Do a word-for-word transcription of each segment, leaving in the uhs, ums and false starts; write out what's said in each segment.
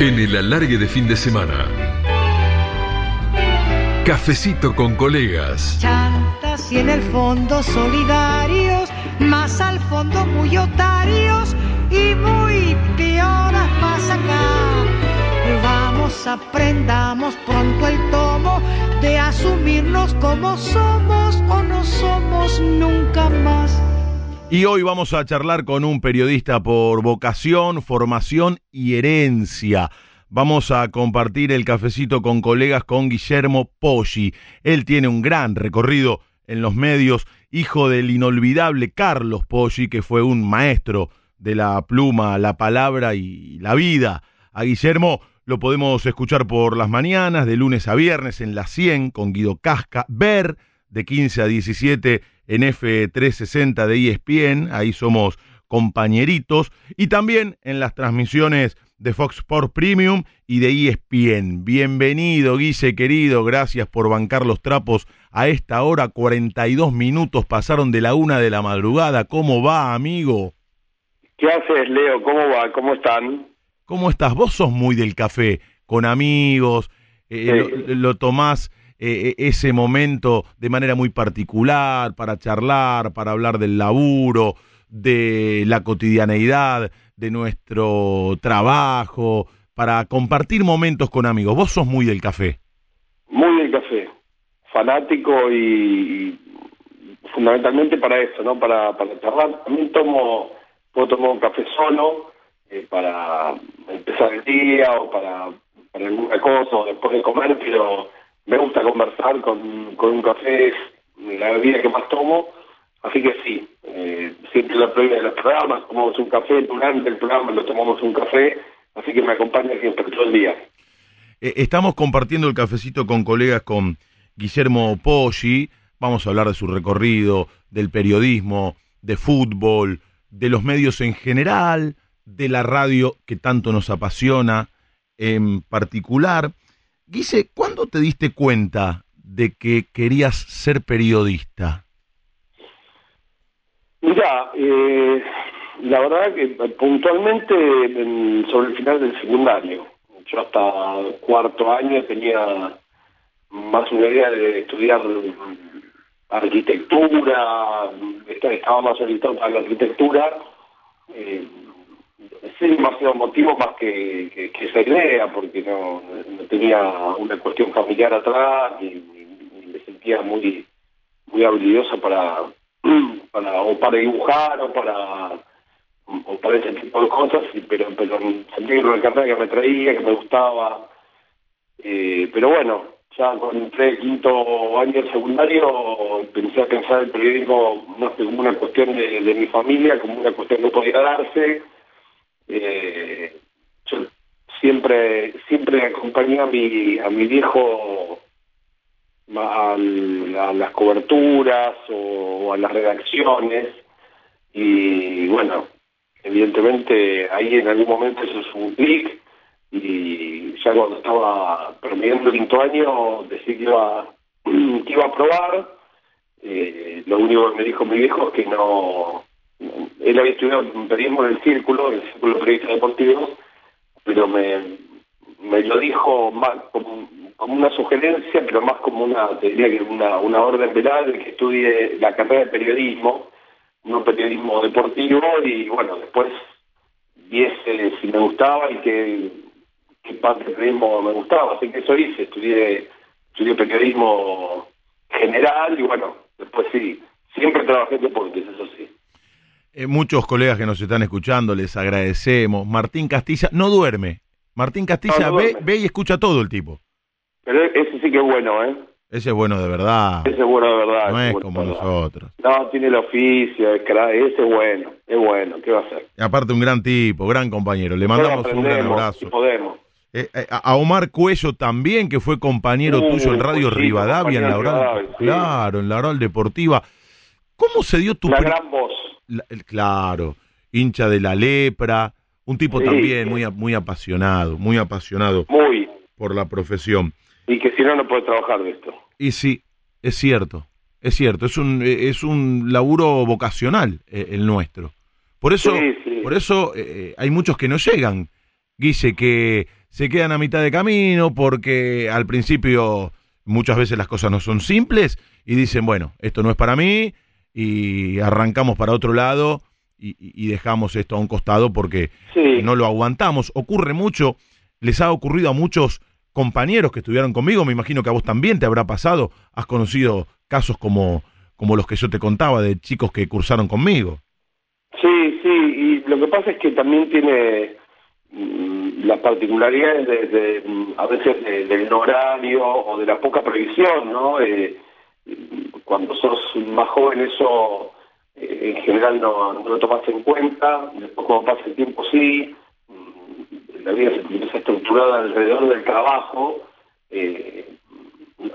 En el alargue de fin de semana. Cafecito con colegas. Chantas y en el fondo solidarios, más al fondo muy otarios y muy peoras más acá. Vamos, aprendamos pronto el tomo de asumirnos como somos o no somos nunca más. Y hoy vamos a charlar con un periodista por vocación, formación y herencia. Vamos a compartir el cafecito con colegas con Guillermo Poggi. Él tiene un gran recorrido en los medios, hijo del inolvidable Carlos Poggi, que fue un maestro de la pluma, la palabra y la vida. A Guillermo lo podemos escuchar por las mañanas, de lunes a viernes en La cien con Guido Casca, ver de quince a diecisiete en F trescientos sesenta de E S P N, ahí somos compañeritos, y también en las transmisiones de Fox Sports Premium y de E S P N. Bienvenido, Guille, querido, gracias por bancar los trapos a esta hora, cuarenta y dos minutos pasaron de la una de la madrugada. ¿Cómo va, amigo? ¿Qué haces, Leo? ¿Cómo va? ¿Cómo están? ¿Cómo estás? Vos sos muy del café, con amigos, eh, sí. lo, lo tomás... Eh, ese momento de manera muy particular, para charlar, para hablar del laburo, de la cotidianeidad, de nuestro trabajo, para compartir momentos con amigos. Vos sos muy del café. Muy del café, fanático y, y fundamentalmente para eso, ¿no? Para, para charlar. También tomo, puedo tomar un café solo eh, para empezar el día o para, para alguna cosa o después de comer, pero... me gusta conversar con, con un café, es la bebida que más tomo, así que sí, eh, siempre la previa de los programas, tomamos un café, durante el programa lo tomamos un café, así que me acompaña siempre, todo el día. Eh, estamos compartiendo el cafecito con colegas, con Guillermo Poggi, vamos a hablar de su recorrido, del periodismo, de fútbol, de los medios en general, de la radio que tanto nos apasiona en particular. Guise, ¿cuándo te diste cuenta de que querías ser periodista? Mirá, eh, la verdad que puntualmente en, sobre el final del secundario. Yo hasta cuarto año tenía más una idea de estudiar arquitectura, estaba más orientado a la arquitectura, eh, sin demasiado motivo más que, que, que esa idea, porque no, no tenía una cuestión familiar atrás y, y, y me sentía muy muy habilidosa para, para o para dibujar o para o para ese tipo de cosas, pero pero sentí que era una carrera que me traía, que me gustaba, eh, pero bueno, ya cuando entré el quinto año del secundario empecé a pensar el periodismo más que como una cuestión de, de mi familia, como una cuestión que no podía darse. Eh, yo siempre siempre acompañé a mi a mi viejo a, a las coberturas o a las redacciones y bueno, evidentemente ahí en algún momento eso es un clic y ya cuando estaba promediando el quinto año decidí que iba, que iba a probar. Eh, lo único que me dijo mi viejo es que no. Él había estudiado periodismo en el círculo, en el círculo de periodistas deportivos, pero me, me lo dijo más como, como una sugerencia, pero más como una, te diría que una, una orden penal de que estudie la carrera de periodismo, no periodismo deportivo, y bueno, después viese si me gustaba y qué, qué parte del periodismo me gustaba, así que eso hice, estudié, estudié periodismo general y bueno, después sí, siempre trabajé en deportes, eso sí. Eh, muchos colegas que nos están escuchando, les agradecemos. Martín Castilla no duerme. Martín Castilla no, no ve, ve y escucha todo el tipo. Pero ese sí que es bueno, ¿eh? Ese es bueno de verdad. Ese es bueno de verdad. No es como nosotros. No, tiene el oficio, es crack, ese es bueno, es bueno, ¿qué va a hacer? Y aparte un gran tipo, gran compañero. Le mandamos un gran abrazo. Si podemos. Eh, eh, a Omar Cuello también, que fue compañero uh, tuyo en Radio Rivadavia, en la oral, sí. Claro, en la oral deportiva. ¿Cómo se dio tu... Una gran voz. La, el, claro, hincha de la Lepra, un tipo sí, también muy muy apasionado, muy apasionado muy. por la profesión. Y que si no, no puede trabajar de esto. Y sí, es cierto, es cierto, es un es un laburo vocacional eh, el nuestro. Por eso, sí, sí. Por eso eh, hay muchos que no llegan Guille, que se quedan a mitad de camino porque al principio muchas veces las cosas no son simples y dicen, bueno, esto no es para mí y arrancamos para otro lado y, y dejamos esto a un costado porque sí. no lo aguantamos. Ocurre mucho, les ha ocurrido a muchos compañeros que estuvieron conmigo, me imagino que a vos también te habrá pasado, has conocido casos como, como los que yo te contaba de chicos que cursaron conmigo. Sí, sí, y lo que pasa es que también tiene mmm, las particularidades de, de, a veces de, del horario o de la poca previsión, ¿no? Eh, cuando sos más joven eso eh, en general no, no lo tomás en cuenta, después cuando pasa el tiempo sí, la vida se empieza estructurada alrededor del trabajo, eh,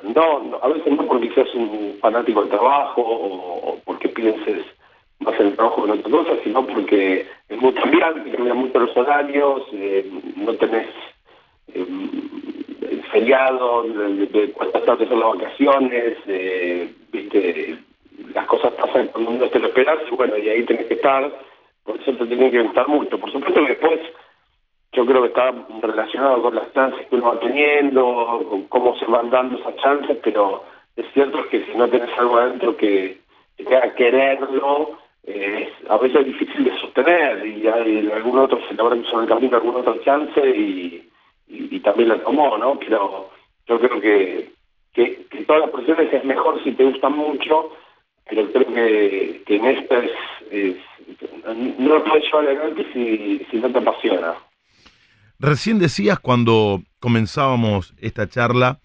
no, no, a veces no porque seas un fanático del trabajo o, o porque pienses más en el trabajo que en otra cosa, sino porque es muy cambiante, cambian mucho los horarios, eh, no tenés eh, el feriado, cuántas tardes son las vacaciones, eh, viste, las cosas pasan cuando uno te lo esperas y bueno, y ahí tenés que estar, por eso te tienen que gustar mucho, por supuesto que después yo creo que está relacionado con las chances que uno va teniendo, con cómo se van dando esas chances, pero es cierto que si no tenés algo adentro que te haga quererlo, eh, es a veces es difícil de sostener, y hay algún otro se le habrá cruzado el camino, algún otro chance, y, y, y también la tomó, ¿no? Pero yo creo que, que, que todas las posiciones es mejor si te gustan mucho, pero creo que, que en esto es, es, no lo puedes llevar adelante si, si no te apasiona. Recién decías cuando comenzábamos esta charla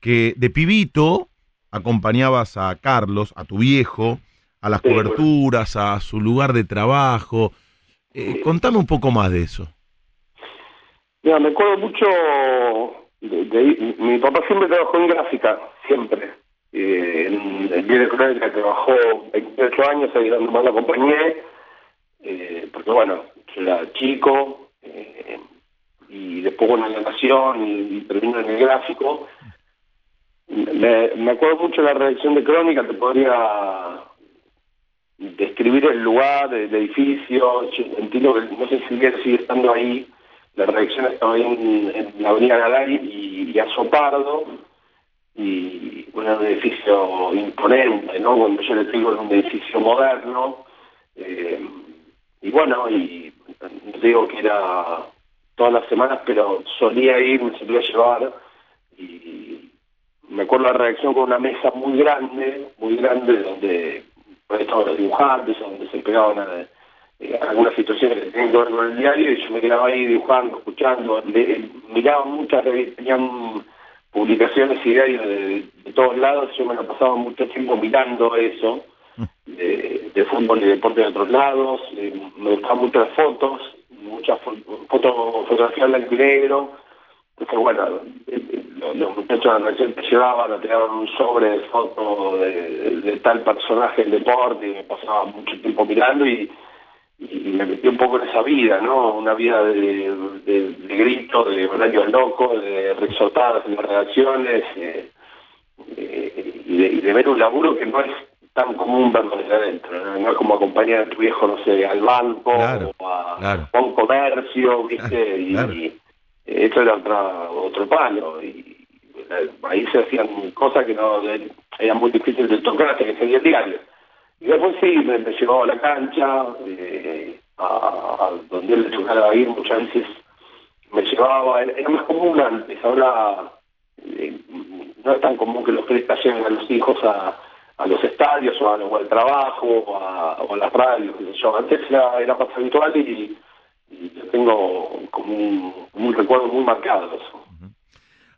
que de pibito acompañabas a Carlos, a tu viejo, a las sí, coberturas, bueno. a su lugar de trabajo. Eh, sí. Contame un poco más de eso. Mira, me acuerdo mucho de, de, de, mi papá siempre trabajó en gráfica, siempre. Eh, en el día de Crónica trabajó veintiocho años, ahí donde más lo acompañé, eh, porque bueno, yo era chico. Eh, y después bueno, en La Nación y, y termino en el gráfico. Me, me acuerdo mucho de la redacción de Crónica, te podría describir el lugar, el edificio, entiendo que no sé si Miguel sigue estando ahí, la redacción estaba ahí en, en la avenida Galay y, y Azopardo, y bueno, un edificio imponente, ¿no? Cuando yo le digo es un edificio moderno, eh, y bueno, y digo que era todas las semanas, pero solía ir, me solía llevar, y me acuerdo la redacción con una mesa muy grande, muy grande, donde estaban los dibujantes, donde se pegaban a, eh, algunas situaciones que tenían que ver con el diario, y yo me quedaba ahí dibujando, escuchando, le, miraba muchas revistas, tenían publicaciones y diarios de, de todos lados, yo me lo pasaba mucho tiempo mirando eso, de, de fútbol y deporte de otros lados, eh, me gustaban mucho las fotos, muchas fotos, fotografías blanco y negro, entonces bueno, los muchachos de la reacción te llevaban, te daban un sobre de fotos de, de tal personaje del deporte, y me pasaba mucho tiempo mirando y, y me metí un poco en esa vida, ¿no? Una vida de, de, de gritos, de horarios locos, de resortadas en las redacciones, eh, eh, y, de, y de ver un laburo que no es tan común verlo desde adentro, ¿no? No es como acompañar a tu viejo, no sé, al banco, claro, o a, claro. a un comercio, ¿viste? Claro, y, claro. y esto era otra, otro palo, y ahí se hacían cosas que no eran muy difíciles de tocar hasta que se dio el diario. Y después sí, me, me llevaba a la cancha, eh, a, a donde él le tocaba ir, muchas veces me llevaba, era más común antes, ahora eh, no es tan común que los críos lleven a los hijos a... a los estadios, o, a, o al trabajo, o a, o a las radios, qué sé yo. Antes era, era más habitual y, y yo tengo como un, un recuerdo muy marcado de eso.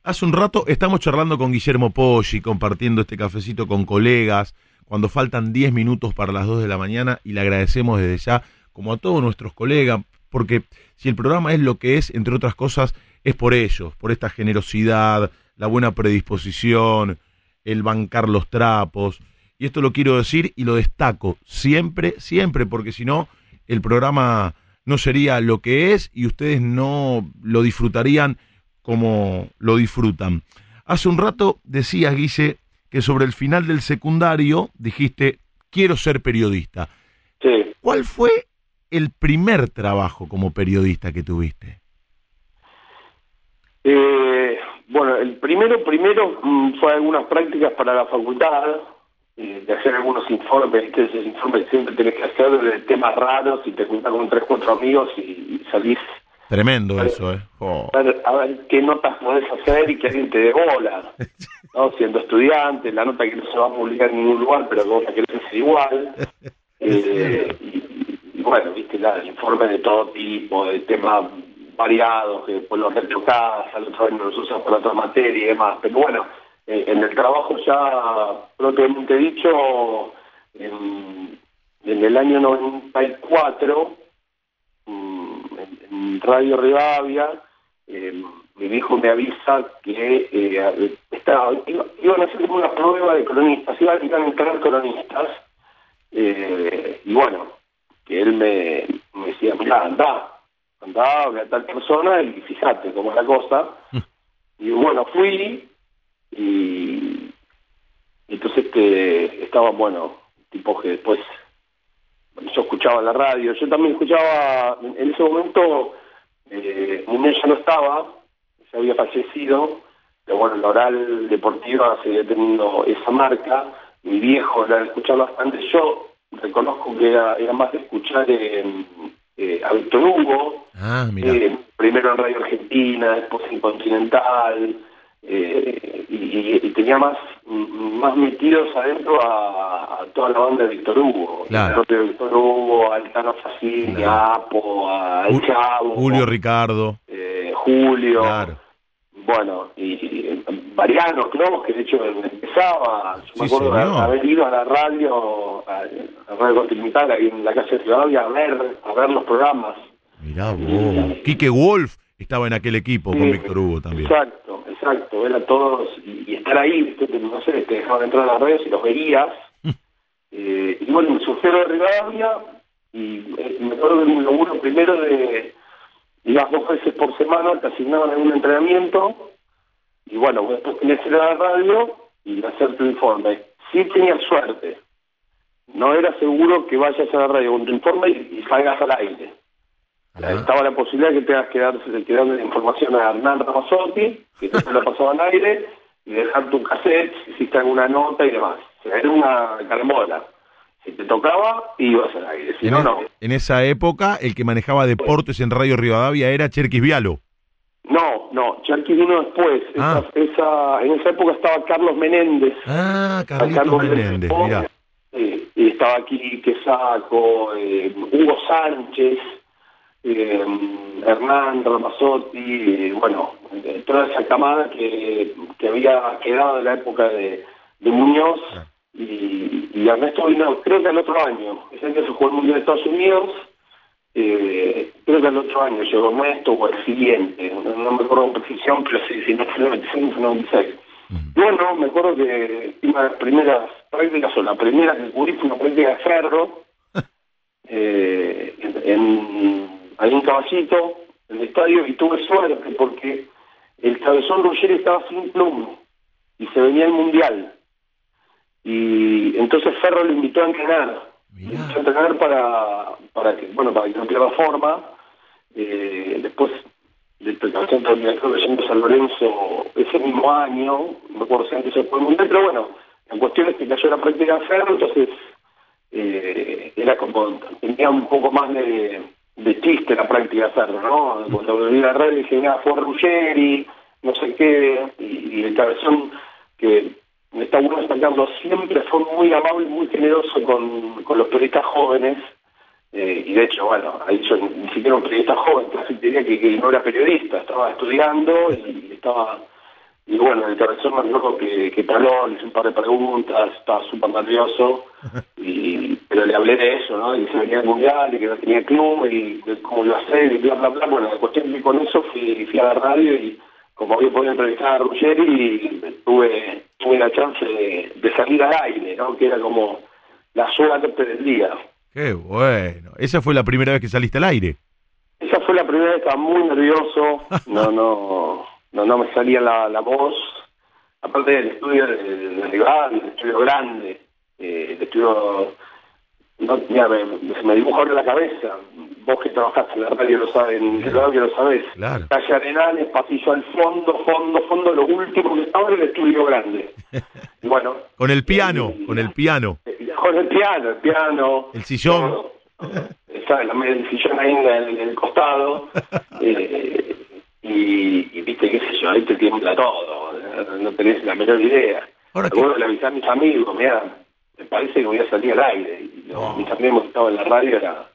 Hace un rato estamos charlando con Guillermo Poggi, compartiendo este cafecito con colegas, cuando faltan diez minutos para las dos de la mañana, y le agradecemos desde ya, como a todos nuestros colegas, porque si el programa es lo que es, entre otras cosas, es por ellos, por esta generosidad, la buena predisposición, el bancar los trapos, y esto lo quiero decir y lo destaco siempre, siempre, porque si no el programa no sería lo que es y ustedes no lo disfrutarían como lo disfrutan. Hace un rato decías, Guille, que sobre el final del secundario dijiste, quiero ser periodista. Sí. ¿Cuál fue el primer trabajo como periodista que tuviste? primero, primero mmm, fue algunas prácticas para la facultad, eh, de hacer algunos informes, ¿viste? Esos informes siempre tenés que hacer de temas raros y te juntas con tres, cuatro amigos y, y salís. Tremendo ver, eso, ¿eh? Oh. A, ver, a ver qué notas podés hacer y que alguien te dé bola, ¿no? Siendo estudiante, la nota que no se va a publicar en ningún lugar, pero que vos la querés hacer igual. Eh, y, y bueno, viste, la, informes de todo tipo, de temas variados, que después los retocás, al otro año los usas para otra materia y demás. Pero bueno, eh, en el trabajo ya, propiamente dicho, en, en el año noventa y cuatro... en Radio Rivadavia, eh, mi viejo me avisa que eh, estaba, iba, iban a hacer como una prueba de cronistas, iban, iban a entrar cronistas, eh, y bueno, que él me, me decía, mirá, andá, andá, habla tal persona y fíjate cómo es la cosa. Y bueno, fui, y entonces este, estaban, bueno, tipos que después... Yo escuchaba la radio, yo también escuchaba, en ese momento eh, Muñoz ya no estaba, ya había fallecido, pero bueno, la Oral Deportiva seguía teniendo esa marca, mi viejo la escuchaba bastante, yo reconozco que era, era más de escuchar eh, eh, a Víctor Hugo, ah, eh, primero en Radio Argentina, después en Continental, eh, y, y, y tenía más, más metidos adentro a, a toda la banda de Víctor Hugo, claro. El propio Víctor Hugo, al Carlos Poggi, claro. A Apo, a El Chavo, Julio Ricardo, eh, Julio, claro. Bueno, y, y Mariano Clobos, que de hecho empezaba, yo sí, me acuerdo de haber ido a la radio, a, a Radio Continental, en la calle de Rivadavia, a ver, a ver los programas. Mirá vos, Quique Wolf estaba en aquel equipo, sí, con Víctor Hugo también. Exacto, exacto, ver a todos y, y estar ahí, no sé, te dejaban entrar a las redes y los veías. eh, y bueno, me surgieron de Rivadavia y eh, me acuerdo de un laburo primero de, digamos, dos veces por semana te asignaban algún entrenamiento y bueno, después tenías que ir a la radio y hacer tu informe. Sí tenías suerte, no era seguro que vayas a la radio con tu informe y, y salgas al aire. Ajá. Estaba la posibilidad de que tengas que darle, que darle información a Hernán Ramazzotti, que te la pasaba al aire, y dejar tu cassette, si hiciste alguna nota y demás. O sea, era una carambola. Si te tocaba, ibas al aire. Si en no, es, no. En esa época, el que manejaba deportes en Radio Rivadavia era Cherquis Bialo. No, no, Cherquis vino después. Ah. Esa, esa, en esa época estaba Carlos Menéndez. Ah, Carlos Menéndez, mirá. Sí, y estaba aquí Quesaco, eh, Hugo Sánchez... Eh, Hernán Ramazzotti, eh, bueno, eh, toda esa camada que, que había quedado de la época de, de Muñoz, y, y Ernesto vino, creo que al otro año, ese año se jugó el Mundial de Estados Unidos, eh, creo que al otro año llegó Ernesto o el siguiente, no, no me acuerdo con precisión, pero sí, si no fue el noventa y cinco, fue el noventa y seis. Bueno, me acuerdo que una de las primeras prácticas, o la primera que cubrí fue una práctica de Ferro, eh, en... en Hay un caballito en el estadio y tuve suerte porque el cabezón Ruggeri estaba sin plomo y se venía el Mundial. Y entonces Ferro lo invitó a entrenar. Mirá. Lo invitó a entrenar para, para que, bueno, para que no pierda forma. Eh, después del cabezón terminó yendo a San Lorenzo ese mismo año, no recuerdo si antes se fue el Mundial, pero bueno, en cuestión es que cayó la práctica de Ferro, entonces eh, era como, tenía un poco más de... de chiste la práctica de Ferro, ¿no? Cuando volví a la radio dije, nada, fue Ruggeri, no sé qué, y, y el cabezón que me está uno destacando siempre fue muy amable y muy generoso con, con los periodistas jóvenes, eh, y de hecho, bueno, ahí yo ni siquiera un periodista joven, casi diría que, que no era periodista, estaba estudiando y estaba... Y bueno, el cabezón más loco que, que paró, le hice un par de preguntas, estaba súper nervioso, y, pero le hablé de eso, ¿no? Y se venía al Mundial, y que no tenía club, y cómo lo hacer, y bla, bla, bla. Bueno, la cuestión que con eso fui, fui a la radio, y como había podido entrevistar a Ruggeri, tuve, tuve la chance de, de salir al aire, ¿no? Que era como la suerte del día. ¡Qué bueno! ¿Esa fue la primera vez que saliste al aire? Esa fue la primera vez, estaba muy nervioso, no, no... No, no me salía la, la voz. Aparte del estudio de rival, el estudio grande, eh, el estudio No, ya me, me dibujo ahora la cabeza. Vos que trabajaste en la radio lo sabes, en el radio lo sabés. Claro. Calle Arenales, pasillo al fondo, fondo, fondo, lo último que estaba en el estudio grande. Y bueno. Con el piano, eh, con el piano. Con el piano, el piano. El sillón. Todo, está, la, el sillón ahí en el, en el costado. Eh, y, y viste, qué sé yo, ahí te tiembla todo. No tenés la menor idea. Ahora que... le avisé a mis amigos, mirá, me parece que voy a salir al aire. Y los, oh. mis amigos que estaban en la radio era...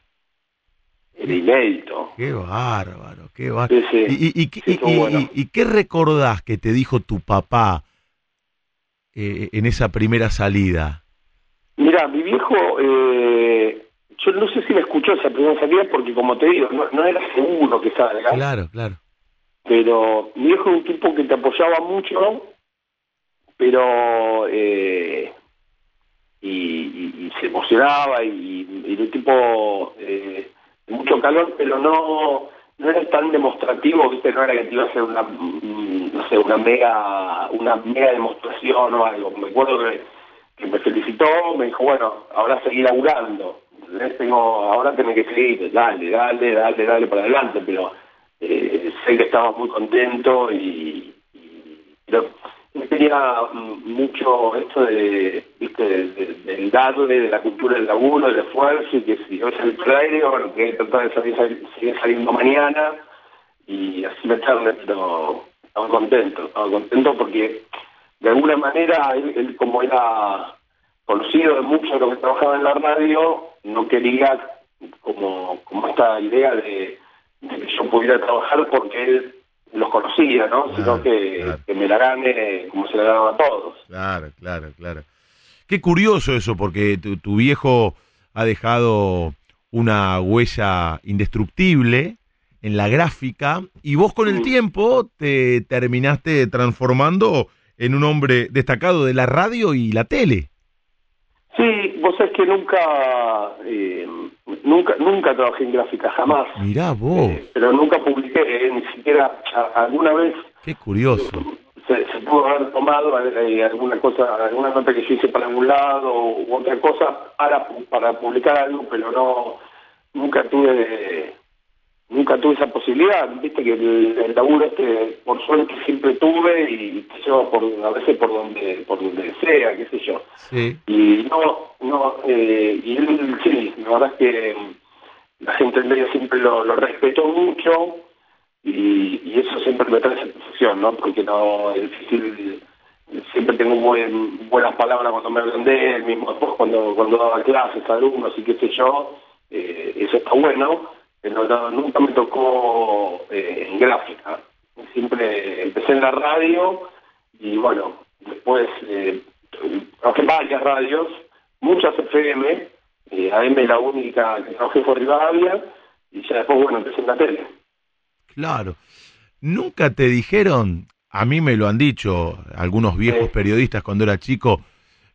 el inédito. Qué bárbaro, qué bárbaro. Sí, sí. ¿Y, y, y, sí, y, y, bueno. y, ¿Y qué recordás que te dijo tu papá eh, en esa primera salida? Mirá, mi viejo, eh, yo no sé si me escuchó esa primera salida porque, como te digo, no, no era seguro que salga. Claro, claro. Pero mi viejo era un tipo que te apoyaba mucho, ¿no? Pero... Eh, y, y, y se emocionaba y, y era un tipo... Eh, mucho calor, pero no no era tan demostrativo, ¿viste? No era que te iba a hacer una, no sé, una mega una mega demostración o algo. Me acuerdo que, que me felicitó, me dijo, bueno, ahora seguí laburando, tengo, ahora tenés que seguir, dale, dale, dale, dale para adelante, pero eh, sé que estabas muy contento y, y pero tenía mucho esto de, ¿viste? De, de, del darle, de la cultura del laburo, del esfuerzo, y que si hoy salí por el aire, bueno, que tratar de salir, salir, seguir saliendo mañana, y así me echarle, pero estaba contento, estaba contento porque de alguna manera él, él como era conocido de muchos de los que trabajaban en la radio, no quería como, como esta idea de, de que yo pudiera trabajar porque él los conocía, ¿no? Claro, sino que, claro. que me la gane como se la ganaba a todos. Claro, claro, claro. Qué curioso eso, porque tu, tu viejo ha dejado una huella indestructible en la gráfica y vos con el tiempo te terminaste transformando en un hombre destacado de la radio y la tele. Sí, vos sabés que nunca... Eh... Nunca nunca trabajé en gráfica, jamás. Mirá vos. Eh, pero nunca publiqué, eh, ni siquiera a, alguna vez. Qué curioso. Se, se pudo haber tomado eh, alguna cosa, alguna nota que yo hice para algún lado u otra cosa para, para publicar algo, pero no nunca tuve nunca tuve esa posibilidad. Viste que el, el laburo este, por suerte, siempre tuve y yo por a veces por donde por donde sea, qué sé yo. Sí. Y no no eh, y él sí, la verdad es que la gente en medio siempre lo, lo respetó mucho y, y eso siempre me trae satisfacción, ¿no? Porque no es difícil, siempre tengo buen, buenas palabras cuando me hablan de él, mismo después cuando cuando daba clases a alumnos y qué sé yo, eh, eso está bueno. No, nunca me tocó eh, en gráfica, siempre empecé en la radio y bueno, después eh, trabajé varias radios, muchas F M, eh, A M la única que trabajé fue Rivadavia y ya después bueno, empecé en la tele. Claro, nunca te dijeron, a mí me lo han dicho algunos viejos eh. periodistas cuando era chico,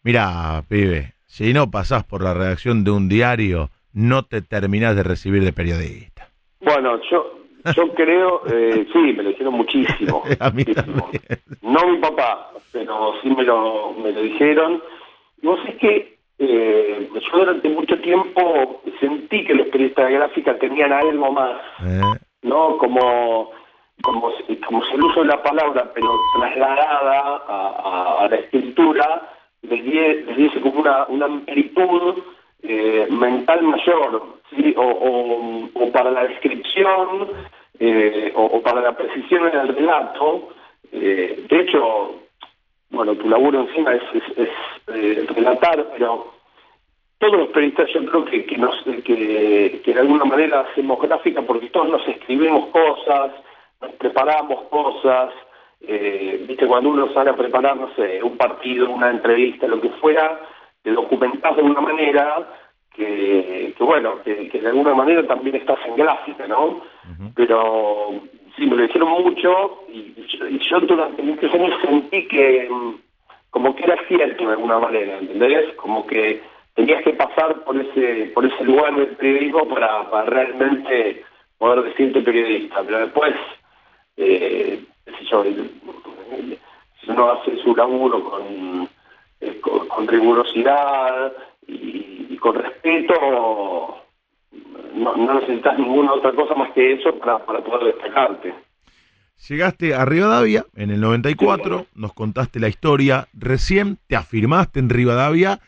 mira pibe, si no pasás por la redacción de un diario... no te terminás de recibir de periodista. Bueno, yo yo creo, eh, sí, me lo hicieron muchísimo. A mí muchísimo. No mi papá, pero sí me lo, me lo dijeron. No sé, es que eh, yo durante mucho tiempo sentí que los periodistas de gráfica tenían algo más, ¿eh? ¿No? Como, como, como el uso de la palabra, pero trasladada a, a, a la escritura, les diese como una, una amplitud... Eh, mental mayor, ¿sí? o, o, o para la descripción, eh, o, o para la precisión en el relato. Eh, de hecho, bueno, tu laburo encima es, es, es eh, relatar, pero todos los periodistas yo creo que que, nos, que que de alguna manera hacemos gráfica porque todos nos escribimos cosas, nos preparamos cosas, eh, viste, cuando uno sale a preparar, no sé, un partido, una entrevista, lo que fuera, te documentás de una manera que, que bueno, que, que de alguna manera también estás en gráfica, ¿no? Uh-huh. Pero sí, me lo dijeron mucho y, y yo durante muchos años sentí que como que era cierto de alguna manera, ¿entendés? Como que tenías que pasar por ese por ese lugar del periodismo para, para realmente poder decirte periodista, pero después, eh, qué sé yo, si uno hace su laburo con... Con, con rigurosidad y con respeto, no, no necesitas ninguna otra cosa más que eso para, para poder destacarte. Llegaste a Rivadavia en el noventa y cuatro, nos contaste la historia, recién te afirmaste en Rivadavia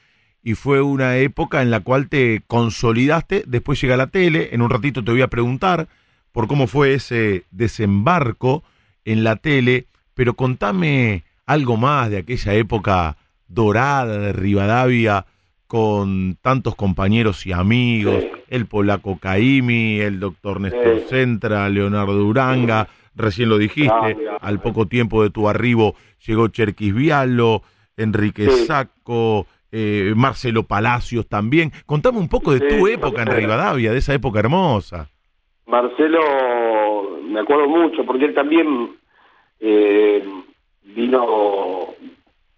y fue una época en la cual te consolidaste, después llega la tele, en un ratito te voy a preguntar por cómo fue ese desembarco en la tele, pero contame algo más de aquella época dorada de Rivadavia con tantos compañeros y amigos, sí. El polaco Caimi, el doctor Néstor sí. Centra, Leonardo Uranga, recién lo dijiste, ah, mira, al poco tiempo de tu arribo llegó Cherquis Bialo, Enrique sí. Sacco, eh, Marcelo Palacios también. Contame un poco de sí, tu época en Rivadavia, de esa época hermosa. Marcelo, me acuerdo mucho, porque él también eh, vino,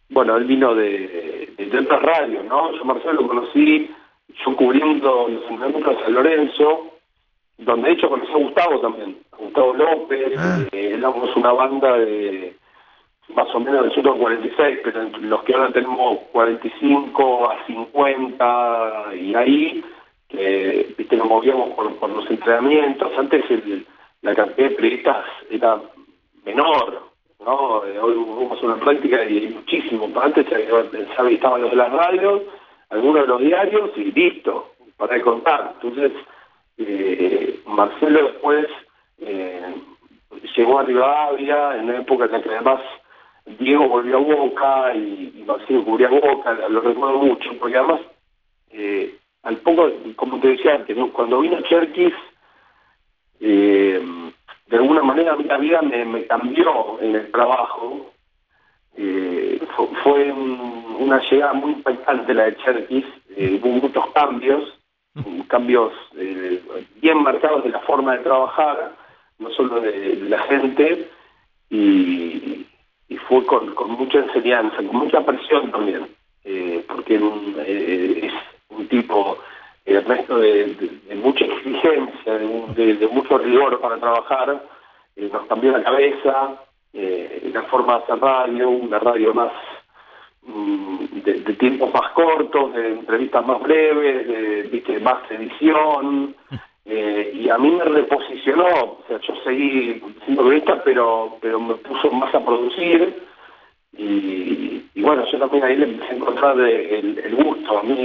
bueno, él vino de, de tantas radios, ¿no? Yo Marcelo lo conocí, yo cubriendo los encuentros de San Lorenzo, donde de hecho conocí a Gustavo también, a Gustavo López, ah. eh, éramos una banda de más o menos nosotros cuarenta y seis, pero entre los que ahora tenemos cuarenta y cinco a cincuenta y ahí, eh, viste, nos movíamos por, por los entrenamientos. Antes el, la cantidad de periodistas era menor, ¿no? Eh, hoy hubo una práctica y hay muchísimo, antes pensaba que estaban los de las radios, algunos de los diarios y listo, para contar. Entonces Eh, Marcelo después eh, llegó a Rivadavia en una época en la que además Diego volvió a Boca y, y Marcelo cubría Boca, lo recuerdo mucho, porque además eh, al poco, como te decía antes, ¿no? Cuando vino Cherquis eh, de alguna manera mi vida me, me cambió en el trabajo, eh, fue, fue un, una llegada muy impactante la de Cherquis, eh, hubo muchos cambios cambios eh, bien marcados de la forma de trabajar, no solo de, de la gente, y, y fue con, con mucha enseñanza, con mucha presión también, eh, porque un, eh, es un tipo, el eh, resto de, de, de mucha exigencia, de, de, de mucho rigor para trabajar, eh, nos cambió la cabeza, eh, la forma de hacer radio, una radio más De, de tiempos más cortos, de entrevistas más breves, de, ¿viste? Más edición, eh, y a mí me reposicionó, o sea, yo seguí siendo periodista, pero pero me puso más a producir, y, y bueno, yo también ahí le empecé a encontrar de, el, el gusto, a mí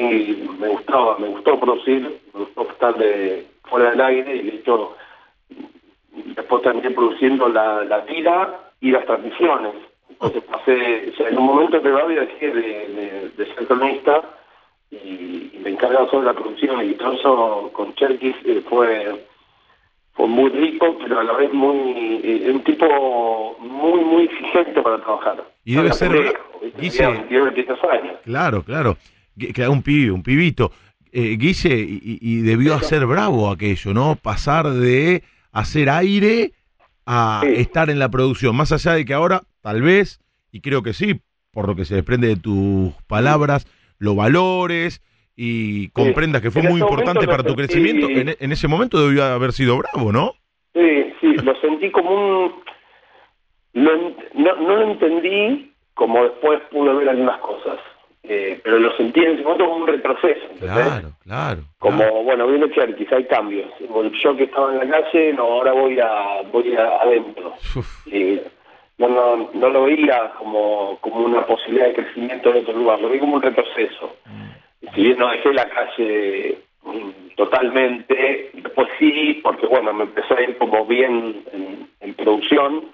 me gustaba, me gustó producir, me gustó estar de fuera del aire, y de hecho, después terminé produciendo la, la tira y las transmisiones. Entonces pasé, o sea, en un momento de rabia dejé de, de, de ser cronista y, y me encargaba sobre la producción, y todo eso con Cherquis eh, fue, fue muy rico, pero a la vez muy eh, un tipo muy, muy exigente para trabajar. Y debe ser... Guille, claro, claro. Un pibe, un pibito. Eh, Guille, y, y debió ¿Eso? hacer bravo aquello, ¿no? Pasar de hacer aire a sí. estar en la producción, más allá de que ahora... Tal vez, y creo que sí, por lo que se desprende de tus palabras, lo valores y comprendas sí, que fue muy importante para tu sentí, crecimiento. En, en ese momento debió haber sido bravo, ¿no? Sí, sí, lo sentí como un... Lo, no, no lo entendí como después pude ver algunas cosas, eh, pero lo sentí en ese momento como un retroceso. ¿Entendés? Claro, claro. Como, claro. Bueno, viene Cherquis, hay cambios. Yo que estaba en la calle, no, ahora voy a voy a adentro. Sí. No, no, no lo veía como, como una posibilidad de crecimiento en otro lugar, lo vi como un retroceso. Si bien no dejé la calle totalmente, pues sí, porque bueno, me empezó a ir como bien en, en producción,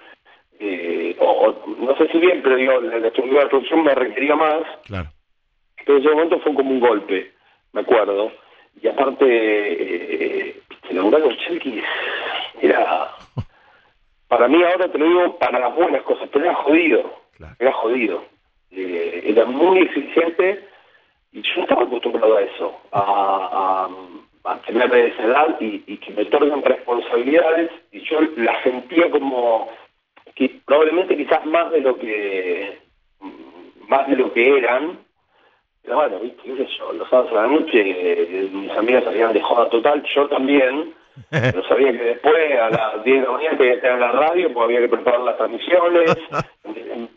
eh, o, o no sé si bien, pero digo, la, la estructura de producción me requería más. Claro. Pero en ese momento fue como un golpe, me acuerdo. Y aparte, eh, el abogado Cherquis era... Para mí ahora te lo digo para las buenas cosas, pero era jodido, claro. era jodido, eh, era muy exigente y yo estaba acostumbrado a eso, a, a, a tener esa edad y, y que me otorgan responsabilidades y yo las sentía como que probablemente quizás más de lo que más de lo que eran, pero bueno, viste, qué sé yo, los sábados a la noche mis amigas salían de joda total, yo también. Pero sabía que después, a las diez de la mañana, tenía que estar en la radio porque había que preparar las transmisiones.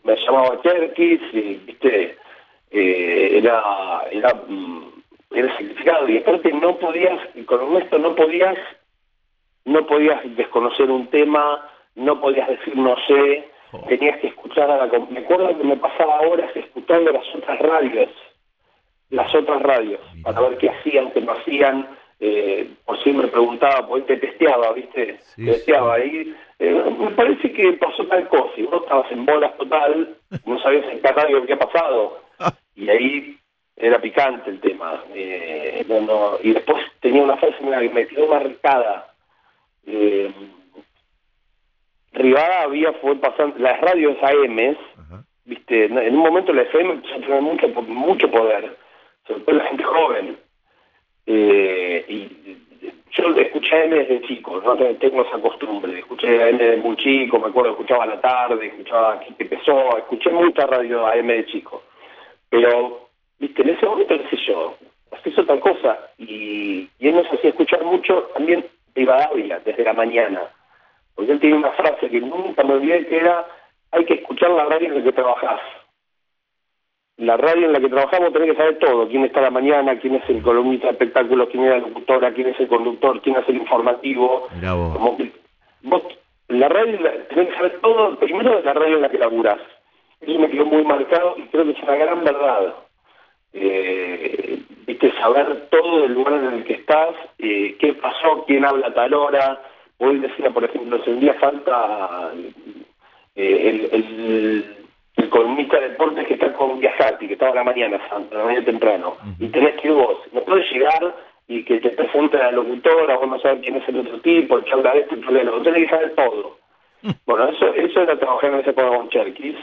Me llamaba Cherquis y, viste, eh, era, era era significado, y aparte no podías, y con esto no podías, no podías desconocer un tema, no podías decir no sé, oh. Tenías que escuchar a la... Me acuerdo que me pasaba horas escuchando las otras radios, las otras radios, Mira. para ver qué hacían, qué no hacían, eh, por si me preguntaba, por ahí te testeaba, ¿viste? Sí, te testeaba sí. ahí. Eh, me parece que pasó tal cosa, y vos estabas en bolas total, no sabías en qué radio qué ha pasado, y ahí... Era picante el tema. Eh, no, no. Y después tenía una frase que me quedó marcada. Eh, Rivadavia fue pasando... Las radios A M, ¿viste? En un momento la F M empezó a tener mucho, mucho poder, sobre todo la gente joven. Eh, y yo escuché A M desde chico, no tengo esa costumbre. Escuché A M desde muy chico, me acuerdo, escuchaba a la tarde, escuchaba que empezó, escuché mucha radio A M de chico. Pero... Viste, en ese momento, qué sé yo, se hizo tal cosa, y, y él nos hacía escuchar mucho también Rivadavia, desde la mañana, porque él tenía una frase que nunca me olvidé, que era, hay que escuchar la radio en la que trabajás. La radio en la que trabajamos tenés que saber todo, quién está a la mañana, quién es el columnista de espectáculos, quién es la locutora, quién es el conductor, quién es el informativo. Mirá vos. Como que, vos, la radio, tenés que saber todo, primero de la radio en la que laburás. Eso me quedó muy marcado, y creo que es una gran verdad. Eh, viste, saber todo del lugar en el que estás, eh, qué pasó, quién habla a tal hora. Hoy decía, por ejemplo, si un día falta eh, el, el, el columnista de deportes que está con Viajati, que estaba a la mañana, a la mañana temprano, uh-huh. y tenés que ir vos, no podés llegar y que te presente la locutora, vos no sabés quién es el otro tipo, el que habla de este, el problema, vos tenés que saber todo. Uh-huh. Bueno, eso, eso era trabajar en ese programa con Cherquis,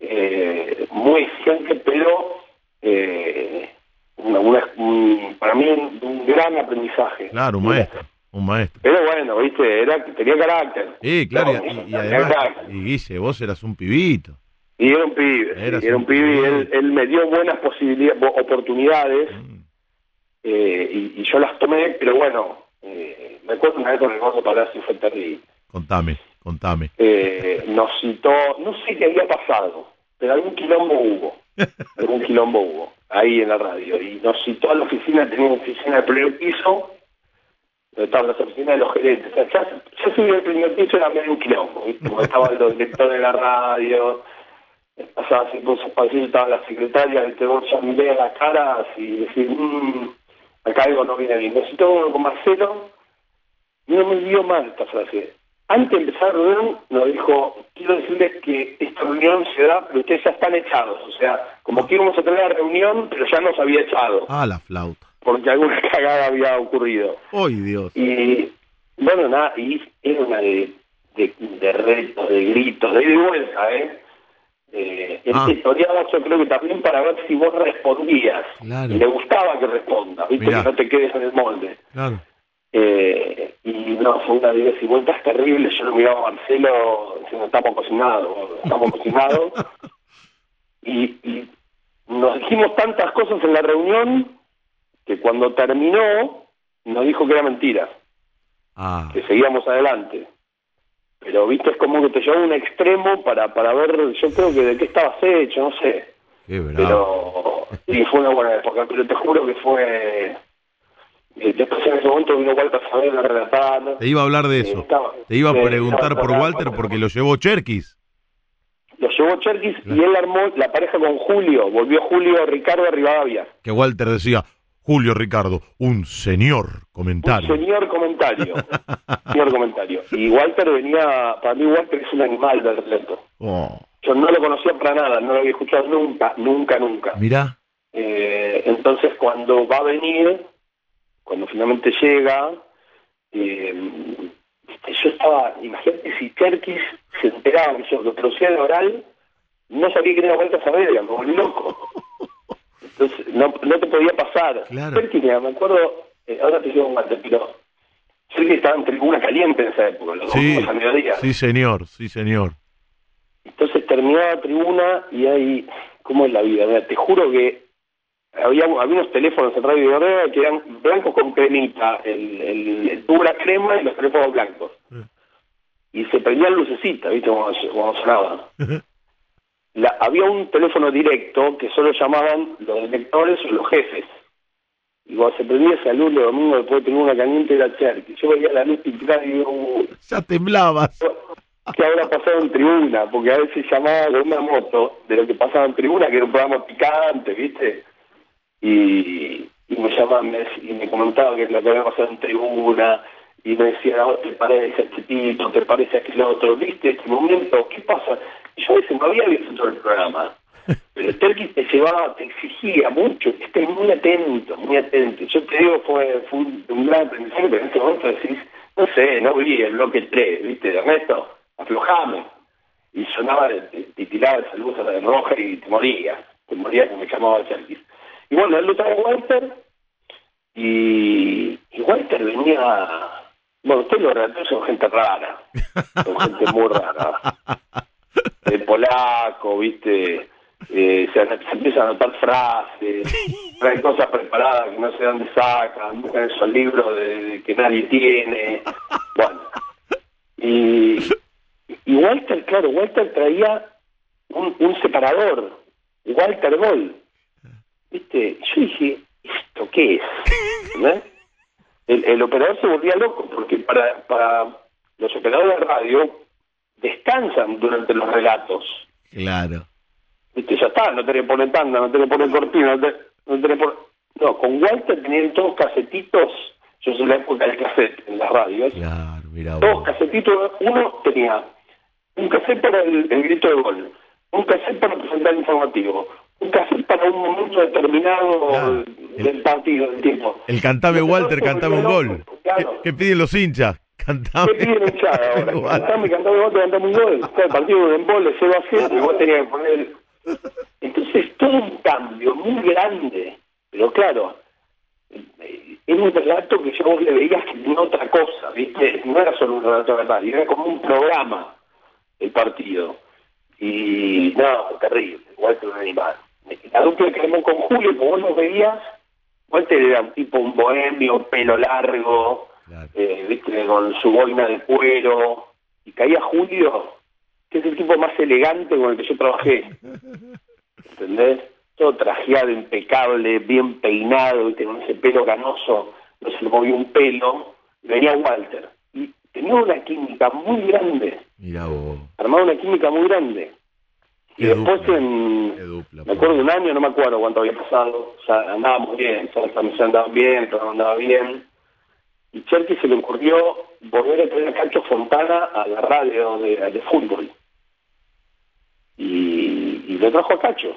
eh, muy eficiente, pero... Eh, una, una, un, para mí un, un gran aprendizaje. Claro, un maestro, un maestro. Pero bueno, viste, era, tenía carácter. Sí, claro, no, y, y, y además, y Guille, vos eras un pibito. Y era un pibe, Eras era un, un pibe, pibe. Él, él me dio buenas posibilidades, oportunidades, mm. eh, y, y yo las tomé, pero bueno, eh, me acuerdo una vez con el Guillermo Palacios, fue terrible. Contame, contame. Eh, nos citó, no sé qué había pasado, pero algún quilombo hubo. Algún quilombo hubo ahí en la radio, y nos citó a la oficina. Tenía una oficina del primer piso, estaban las oficinas de los gerentes. O sea, ya, ya subí al primer piso, era medio un quilombo, ¿viste? Como estaba el director de la radio, pasaba así por sus pasillos, estaba la secretaria, el terror ya miré a las caras y decir, mmm, acá algo no viene bien. Nos citó con Marcelo, no me dio mal esta frase. Antes de empezar la reunión, nos dijo, quiero decirles que esta reunión se da, pero ustedes ya están echados. O sea, como que íbamos a tener la reunión, pero ya nos había echado. Ah, la flauta. Porque alguna cagada había ocurrido. ¡Ay, Dios! Y, bueno, nada, y era una de, de, de retos, de gritos, de vergüenza, ¿eh? Eh, él ah. historiaba, yo creo que también para ver si vos respondías. Claro. Y le gustaba que respondas, ¿viste? Mirá. Que no te quedes en el molde. Claro. Eh, y no, fue una de esas vueltas terribles. Yo lo miraba a Marcelo diciendo, estamos cocinados, estamos cocinados. Y, y nos dijimos tantas cosas en la reunión que cuando terminó nos dijo que era mentira, ah. que seguíamos adelante. Pero viste, es como que te llevó a un extremo para para ver, yo creo que de qué estabas hecho, no sé. Qué bravo. Pero y fue una buena época, pero te juro que fue... Después en ese momento vino Walter Saavedra relatar. Te iba a hablar de eso. Estaba, te iba a preguntar por Walter porque lo llevó Cherquis. Lo llevó Cherquis claro. Y él armó la pareja con Julio. Volvió Julio Ricardo a Rivadavia. Que Walter decía, Julio Ricardo, un señor comentario. Un señor comentario. señor comentario. Y Walter venía, para mí Walter es un animal del relato. Oh. Yo no lo conocía para nada, no lo había escuchado nunca, nunca, nunca. Mirá. Eh, entonces cuando va a venir... Cuando finalmente llega, eh, yo estaba, imagínate si Cherquis se enteraba que yo lo producía de oral, no sabía que era Walter Saavedra, me volví loco. Entonces, no, no te podía pasar. Claro. Cherquis, me acuerdo, eh, ahora te digo un mate, pero Cherquis estaba en tribuna caliente en esa época, los sí, dos a mediodía. Sí, señor, sí, señor. Entonces terminaba la tribuna y ahí, ¿cómo es la vida? Mira, te juro que Había, había unos teléfonos en Radio Rivadavia que eran blancos con cremita, el, el, el tubo era crema y los teléfonos blancos. Uh-huh. Y se prendían lucecitas, ¿viste? Como, como sonaba. Uh-huh. La, había un teléfono directo que solo llamaban los directores o los jefes. Y cuando se prendía esa luz los domingos después de tener una caliente era Cherquis. Yo veía la luz pintar y digo... Ya temblabas. Que ahora pasaba en tribuna, porque a veces llamaba de una moto de lo que pasaba en tribuna, que era un programa picante, ¿viste? Y, y me llamaban me, y me comentaba que lo que había pasado en tribuna, y me decían, oh, ¿te parece a este tipo? ¿Te parece a aquel otro? ¿Viste este momento? ¿Qué pasa? Y yo a veces no había visto todo el programa. Pero Cherquis te llevaba, te exigía mucho, que estés muy atento, muy atento. Yo te digo, fue, fue un, un gran aprendizaje, pero en ese momento decís, no sé, no vi el bloque tres, ¿viste? De Ernesto, aflojame. Y sonaba, te, te tiraba el saludo a la de roja y te moría, te moría que me llamaba Cherquis. Y bueno, él lo trae Walter, y, y Walter venía... Bueno, usted lo relató, son gente rara, son gente muy rara. El polaco, ¿viste? Eh, se, se empiezan a anotar frases, traen cosas preparadas que no sé dónde sacan, buscan esos libros de, de que nadie tiene. Bueno, y, y Walter, claro, Walter traía un, un separador, Walter Gol, ¿viste? Yo dije, ¿esto qué es? ¿Verdad? El, el operador se volvía loco, porque para, para los operadores de radio descansan durante los relatos. Claro. Viste, ya está, no tenés que poner tanda, no tenés que poner cortina, no tenés, no tenés por... No, con Walter tenían todos casetitos, yo soy la época del cassette en las radios. Claro, mira. Todos casetitos, uno tenía un cassette para el, el grito de gol, un cassette para presentar informativo, un cassette para un momento determinado claro, el, del partido, del tiempo. El cantame Walter, cantame un gol. Claro. ¿Qué, ¿Qué piden los hinchas? Cantame. ¿Qué piden hinchada ahora? Cantame, cantame Walter, cantame un gol. El partido de embole se va haciendo y vos tenías que poner... Entonces, todo un cambio muy grande, pero claro, es un relato que yo vos le veías que tenía otra cosa, ¿viste? No era solo un relato de verdad, era como un programa el partido. Y no, terrible, igual que un animal. La dupla que armó con Julio, como vos lo veías, Walter era un tipo un bohemio, pelo largo, claro. eh, ¿viste? Con su boina de cuero, y caía Julio, que es el tipo más elegante con el que yo trabajé, ¿entendés? Todo trajeado, impecable, bien peinado, ¿viste? Con ese pelo canoso, no se le movió un pelo, y venía Walter. Y tenía una química muy grande. Mirá vos. Armaba una química muy grande. Qué y después dupla. en... Dupla, me acuerdo de un año, no me acuerdo cuánto había pasado, o sea, andábamos bien, o sea, las camisas andaban bien, todo andaba bien. Y Cherquis se le ocurrió volver a traer a Cacho Fontana a la radio de, de fútbol. Y, y lo trajo a Cacho.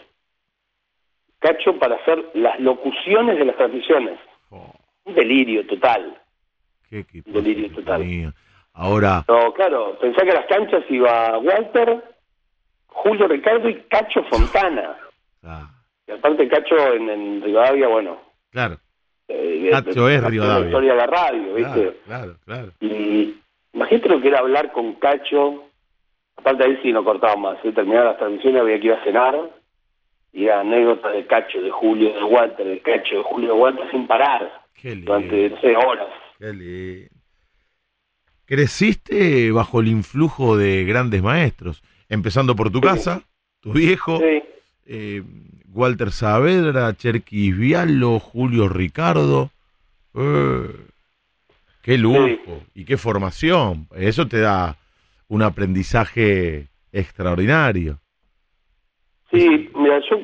Cacho para hacer las locuciones de las transmisiones. Oh. Un delirio total. Qué equipo. Un delirio total. Tenía. Ahora. No, claro, pensá que a las canchas iba Walter, Julio Ricardo y Cacho Fontana. Ah. Y aparte Cacho en, en Rivadavia, bueno. Claro. Eh, Cacho eh, es Rivadavia. La historia de la radio, ¿viste? Claro, claro, claro. Y imagínate lo que era hablar con Cacho. Aparte ahí sí no cortaba más, ¿eh? Terminaba las transmisiones, había que ir a cenar, y era anécdota de Cacho, de Julio, de Walter, de Cacho, de Julio, de Walter, sin parar, durante, no sé, horas. Qué lindo. Creciste bajo el influjo de grandes maestros, empezando por tu casa, tu viejo, sí. eh, Walter Saavedra, Cherquis Bialo, Julio Ricardo... Eh, ¡Qué lujo! Sí. Y qué formación, eso te da... un aprendizaje extraordinario. Sí, mira, yo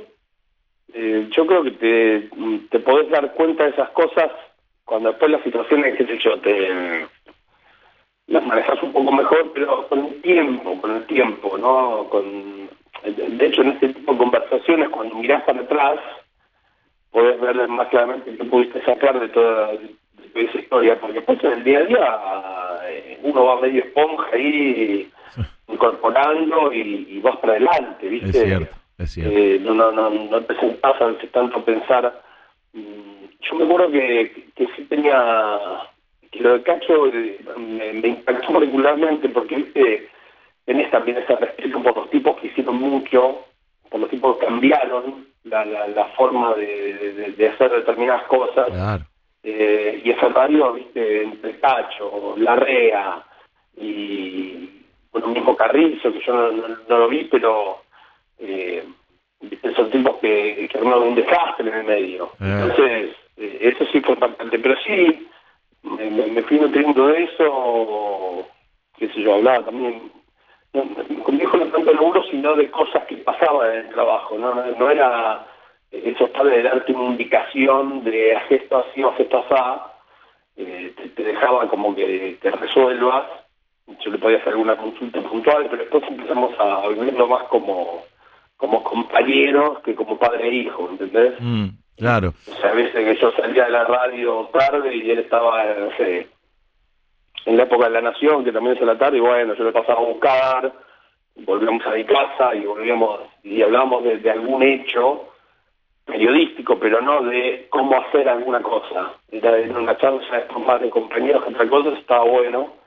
eh, yo creo que te, te podés dar cuenta de esas cosas cuando después las situaciones, qué sé yo, te las manejas un poco mejor, pero con el tiempo, con el tiempo, ¿no? Con, de hecho, en este tipo de conversaciones, cuando mirás para atrás, podés ver más claramente qué pudiste sacar de toda esa historia, porque después en el día a día eh, uno va medio esponja ahí incorporando y, y vas para adelante, ¿viste? Es cierto, es cierto. Eh, no, no, no, no te sentás a veces tanto a pensar. Yo me acuerdo que, que sí tenía, que lo de Cacho me, me impactó particularmente porque, ¿viste? Tenés también ese respeto por los tipos que hicieron mucho, por los tipos que cambiaron la, la, la forma de, de, de hacer determinadas cosas. Claro. Eh, y esa radio, viste, entre Cacho, Larrea y bueno, mismo Carrizo, que yo no, no, no lo vi, pero eh, son tipos que, que armaron un desastre en el medio. Eh. Entonces, eh, eso sí fue impactante, pero sí, me, me fui nutriendo de eso, qué sé yo, hablaba también, no, conmigo no tanto de logros, sino de cosas que pasaban en el trabajo, no, no, no era eso estar delante una indicación de haz esto así o haz esto asá, eh, te, te dejaba como que te resuelvas. Yo le podía hacer alguna consulta puntual, pero después empezamos a vivirlo más como, como compañeros que como padre e hijo, ¿entendés? Mm, claro. O sea, a veces que yo salía de la radio tarde y él estaba, no sé, en la época de La Nación, que también es a la tarde, y bueno, yo lo pasaba a buscar, volvíamos a mi casa y volvíamos y hablábamos de, de algún hecho periodístico, pero no de cómo hacer alguna cosa. Era una charla de compadre, compañeros, entre cosas, estaba bueno.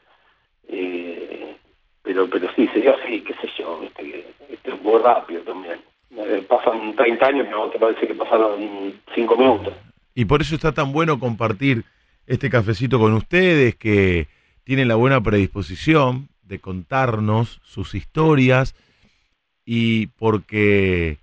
Eh, pero pero sí, se dio así, qué sé yo, este, este es muy rápido también. Eh, pasan treinta años, pero te parece que pasaron cinco minutos. Y por eso está tan bueno compartir este cafecito con ustedes, que tienen la buena predisposición de contarnos sus historias, y porque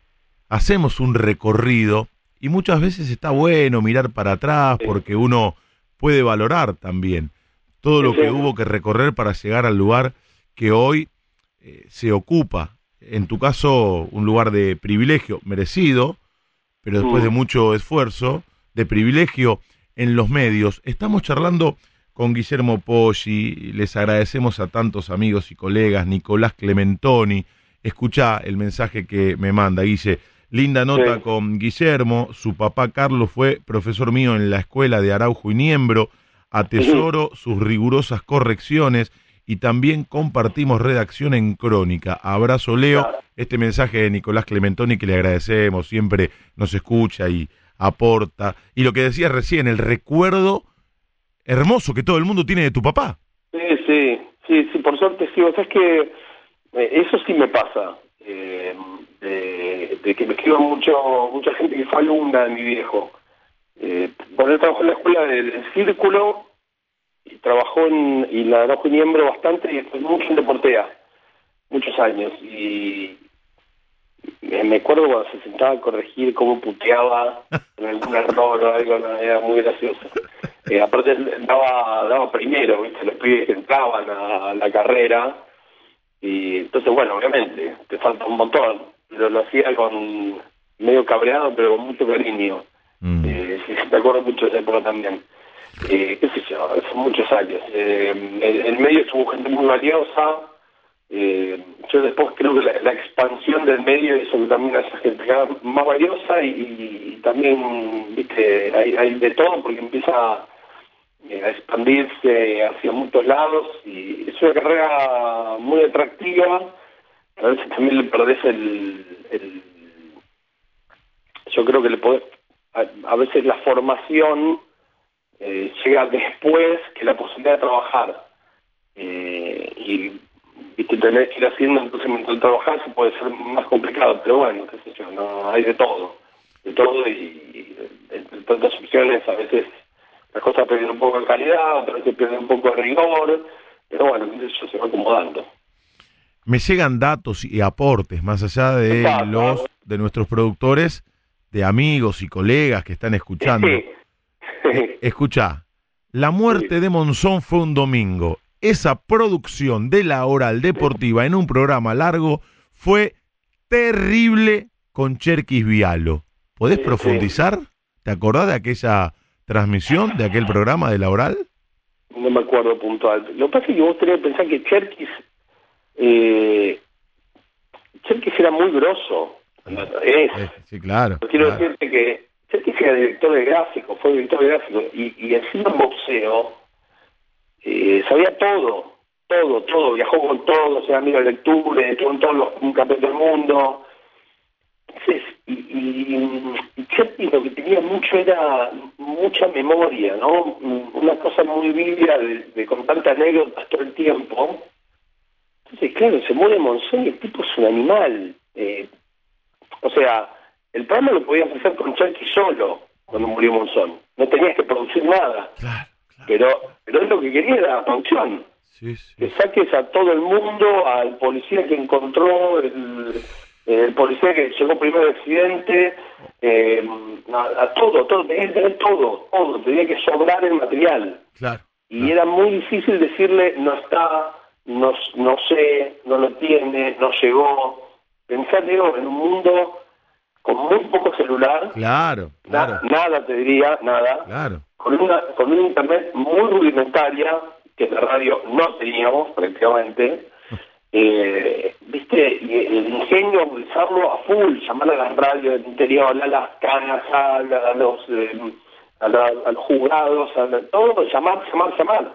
hacemos un recorrido, y muchas veces está bueno mirar para atrás, sí, porque uno puede valorar también todo lo que hubo que recorrer para llegar al lugar que hoy eh, se ocupa. En tu caso, un lugar de privilegio merecido, pero después de mucho esfuerzo, de privilegio en los medios. Estamos charlando con Guillermo Poggi, les agradecemos a tantos amigos y colegas, Nicolás Clementoni. Escuchá el mensaje que me manda, Guille. Linda nota sí. con Guillermo, su papá Carlos fue profesor mío en la escuela de Araujo y Niembro, atesoro sus rigurosas correcciones y también compartimos redacción en Crónica. Abrazo, Leo. Este mensaje de Nicolás Clementoni, que le agradecemos, siempre nos escucha y aporta. Y lo que decías recién, el recuerdo hermoso que todo el mundo tiene de tu papá. Sí, sí, sí, sí, por suerte sí. O sea, es que eso sí me pasa, eh, de, de que me escribo mucho, mucha gente que fue alumna de mi viejo. Eh, bueno, él trabajó en la escuela del Círculo y trabajó en y la Araujo y Niembro bastante, y después mucho en Deportea, muchos años, y me acuerdo cuando se sentaba a corregir cómo puteaba en algún error o algo, era muy gracioso. Eh, aparte daba, daba primero, ¿viste? Los pibes entraban a la carrera, y entonces bueno, obviamente te falta un montón, pero lo hacía con medio cabreado pero con mucho cariño. Mm. Eh, sí, me acuerdo mucho de esa época también. Eh, qué sé yo, son muchos años. Eh, en, en medio estuvo gente muy valiosa. Eh, yo después creo que la, la expansión del medio hizo que también haya gente más valiosa, y, y también, viste, hay, hay de todo, porque empieza a, a expandirse hacia muchos lados, y es una carrera muy atractiva. A veces también le perdés el, el... Yo creo que le podés... A, a veces la formación eh, llega después que la posibilidad de trabajar, eh, y, y te tenés que ir haciendo, entonces mientras trabajar se puede ser más complicado, pero bueno, qué sé yo, no, hay de todo, de todo, y, y entre tantas opciones a veces las cosas pierden un poco de calidad, otras veces pierden un poco de rigor, pero bueno, qué sé yo, se va acomodando. Me llegan datos y aportes, más allá de Exacto. los de nuestros productores, de amigos y colegas que están escuchando. Escuchá, la muerte de Monzón fue un domingo. Esa producción de la oral deportiva en un programa largo fue terrible con Cherquis Bialo. ¿Podés profundizar? ¿Te acordás de aquella transmisión, de aquel programa de la oral? No me acuerdo puntual. Lo que pasa es que vos tenés que pensar que Cherquis, eh, Cherquis era muy grosso. Es. Sí, claro. Pero quiero claro. decirte que Cherquis era director de gráfico, fue director de gráfico, y, y encima en boxeo eh, sabía todo, todo, todo, viajó con todos, era amigo de lectura, estuvo en todos los campeones del mundo. Entonces, y, y, y Cherquis lo que tenía mucho era mucha memoria, ¿no? Una cosa muy vívida de, de contar anécdotas todo el tiempo. Entonces, claro, se muere Monzón y el tipo es un animal. Eh, O sea, el programa lo podías hacer con Cherquis solo cuando murió Monzón. No tenías que producir nada. Claro, claro. Pero, pero es lo que quería la producción. Sí, sí. Que saques a todo el mundo, al policía que encontró, el, el policía que llegó primero al accidente, eh, a, a todo, todo, tenía que tener todo, todo, tenía que sobrar el material. Claro. Y claro. Era muy difícil decirle, no está, no, no sé, no lo tiene, no llegó. Pensá, digo, en un mundo con muy poco celular. Claro, claro. Na, nada, te diría, nada. Claro. Con una, con una internet muy rudimentaria, que la radio no teníamos prácticamente. Eh, viste, el ingenio, usarlo a full, llamar a las radios del interior, a las canas, a, a los eh, a, la, a los juzgados, a la, todo, llamar, llamar, llamar,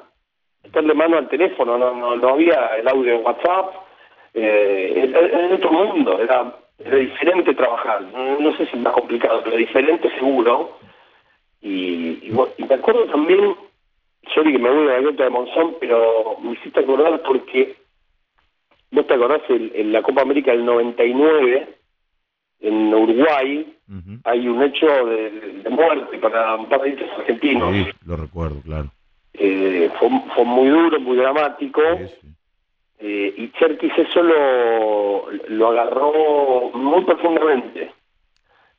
meterle mano al teléfono, no no, no había el audio en WhatsApp, eh, era otro mundo, era, era diferente trabajar, no sé si más complicado, pero diferente seguro. Y, y, y me acuerdo también, sorry que me voy a la nota de Monzón, pero me hiciste acordar porque... ¿Vos te acordás el, en la Copa América del noventa y nueve, en Uruguay, uh-huh. hay un hecho de, de muerte para un par de hinchas argentinos? Sí, lo recuerdo, claro. Eh, fue, fue muy duro, muy dramático. Sí, sí. Eh, y Cherquis eso lo, lo agarró muy profundamente.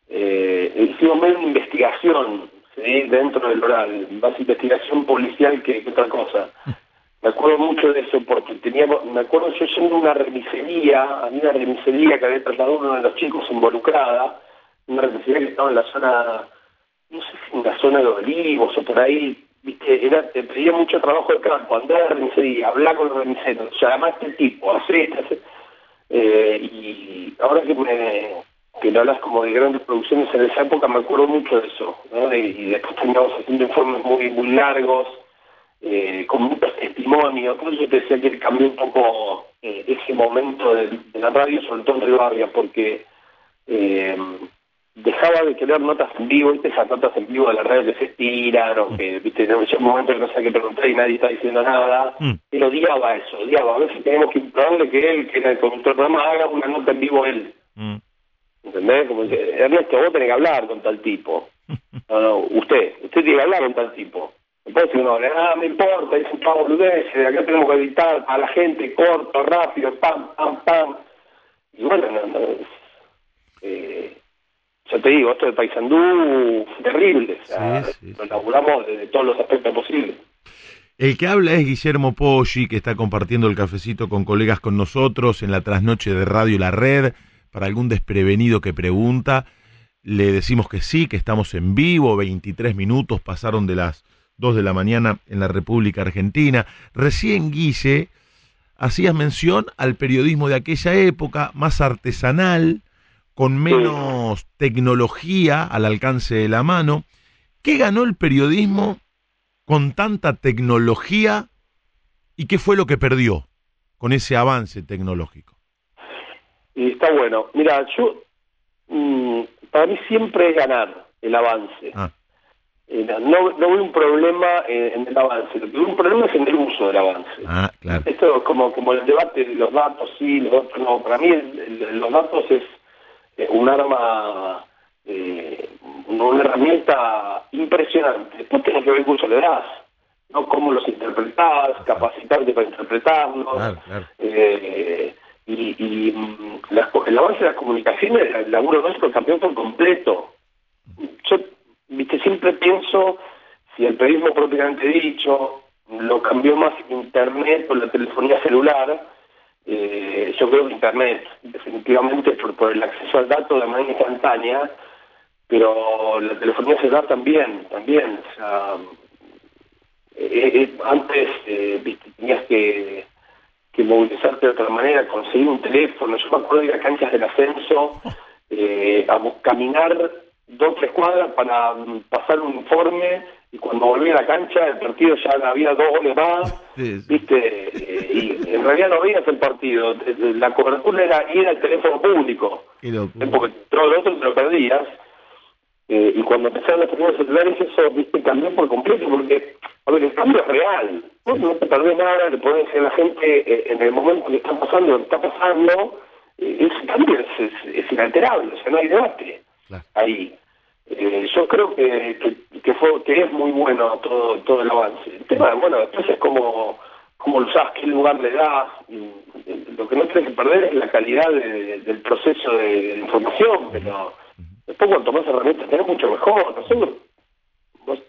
Eh, hicimos medio una investigación, ¿sí? Dentro del oral, más investigación policial que, que otra cosa. Me acuerdo mucho de eso porque teníamos, me acuerdo yo yendo a una remisería, a mí una remisería que había trasladado uno de los chicos involucrada, una remisería que estaba en la zona, no sé si en la zona de Olivos o por ahí, viste, era, te pedía mucho trabajo de campo, andar a la remisería, hablar con los remiseros, llamar a este tipo, hacer, hacer. Eh, y ahora que me, que no hablas como de grandes producciones en esa época, me acuerdo mucho de eso, ¿no? Y, y después terminamos haciendo informes muy, muy largos. Eh, con muchos testimonios, por eso te decía que cambió un poco eh, ese momento de, de la radio, sobre todo en Rivadavia, porque eh, dejaba de querer notas en vivo, ¿viste? Esas notas en vivo de la radio que se estiran, o que, viste, en un momento que no sé qué preguntar y nadie está diciendo nada, mm. él odiaba eso, odiaba, a veces tenemos que implorarle que él, que el conductor del programa, haga una nota en vivo él. Mm. ¿Entendés? Como que, Ernesto, vos tenés que hablar con tal tipo. No, no, usted, usted tiene que hablar con tal tipo. Entonces uno le ah, me importa, dice un pavo boludez, de acá tenemos que editar a la gente corto, rápido, pam, pam, pam. Y bueno, no, no, eh, yo te digo, esto de Paysandú fue terrible, o sea, sí, sí, lo inauguramos sí. desde todos los aspectos posibles. El que habla es Guillermo Poggi, que está compartiendo el cafecito con colegas con nosotros en la trasnoche de Radio La Red. Para algún desprevenido que pregunta, le decimos que sí, que estamos en vivo, veintitrés minutos pasaron de las dos de la mañana en la República Argentina. Recién, Guille, hacías mención al periodismo de aquella época, más artesanal, con menos tecnología al alcance de la mano. ¿Qué ganó el periodismo con tanta tecnología y qué fue lo que perdió con ese avance tecnológico? Y está bueno. Mira, yo, mmm, para mí siempre es ganar el avance. Ah. No, no veo un problema en el avance, lo que veo un problema es en el uso del avance. Ah, claro. Esto es como, como el debate de los datos, sí, los datos no. Para mí el, el, los datos es eh, un arma, eh, una herramienta impresionante. Después tenés que ver qué uso le das, ¿no? Cómo los interpretás, claro. Capacitarte para interpretarlos. Claro, claro. Eh, y y la, el avance de las comunicaciones, el laburo nuestro cambió por completo. Yo Viste, siempre pienso, si el periodismo propiamente dicho lo cambió más Internet por la telefonía celular, eh, yo creo que Internet, definitivamente por, por el acceso al dato de manera instantánea, pero la telefonía celular también, también. O sea, eh, eh, antes eh, viste, tenías que, que movilizarte de otra manera, conseguir un teléfono. Yo me acuerdo de ir a canchas del ascenso, eh, a caminar dos, tres cuadras para pasar un informe y cuando volví a la cancha el partido ya había dos goles más, sí, sí. viste, y en realidad no veías el partido, la cobertura era ir al teléfono público, porque todo lo otro te lo perdías, eh, y cuando empezaron los primeros celulares eso, viste, cambió por completo, porque, a ver, el cambio es real, vos no te perdés nada, le podés decir a la gente en el momento que está pasando, lo que está pasando, ese cambio es, es, es inalterable, o sea, no hay debate. Claro. Ahí eh, yo creo que, que que fue que es muy bueno todo todo el avance. El tema, bueno, después es como como lo usás, qué lugar le das. Lo que no tienes que perder es la calidad de, del proceso de, de información, pero después cuando tomás herramientas tenés mucho mejor. Nosotros, vos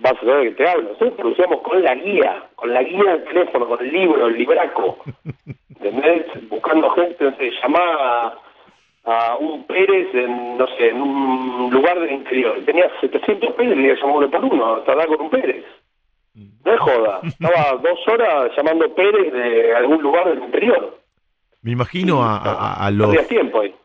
vas a saber de qué te hablo, nosotros producíamos con la guía, con la guía del teléfono, con el libro, el libraco, ¿entendés? Buscando gente, no sé, llamaba a un Pérez en, no sé, en un lugar del interior, tenía setecientos Pérez y le llamaba uno por uno, tardaba con un Pérez. No es joda, estaba dos horas llamando Pérez de algún lugar del interior. Me imagino a, a, a los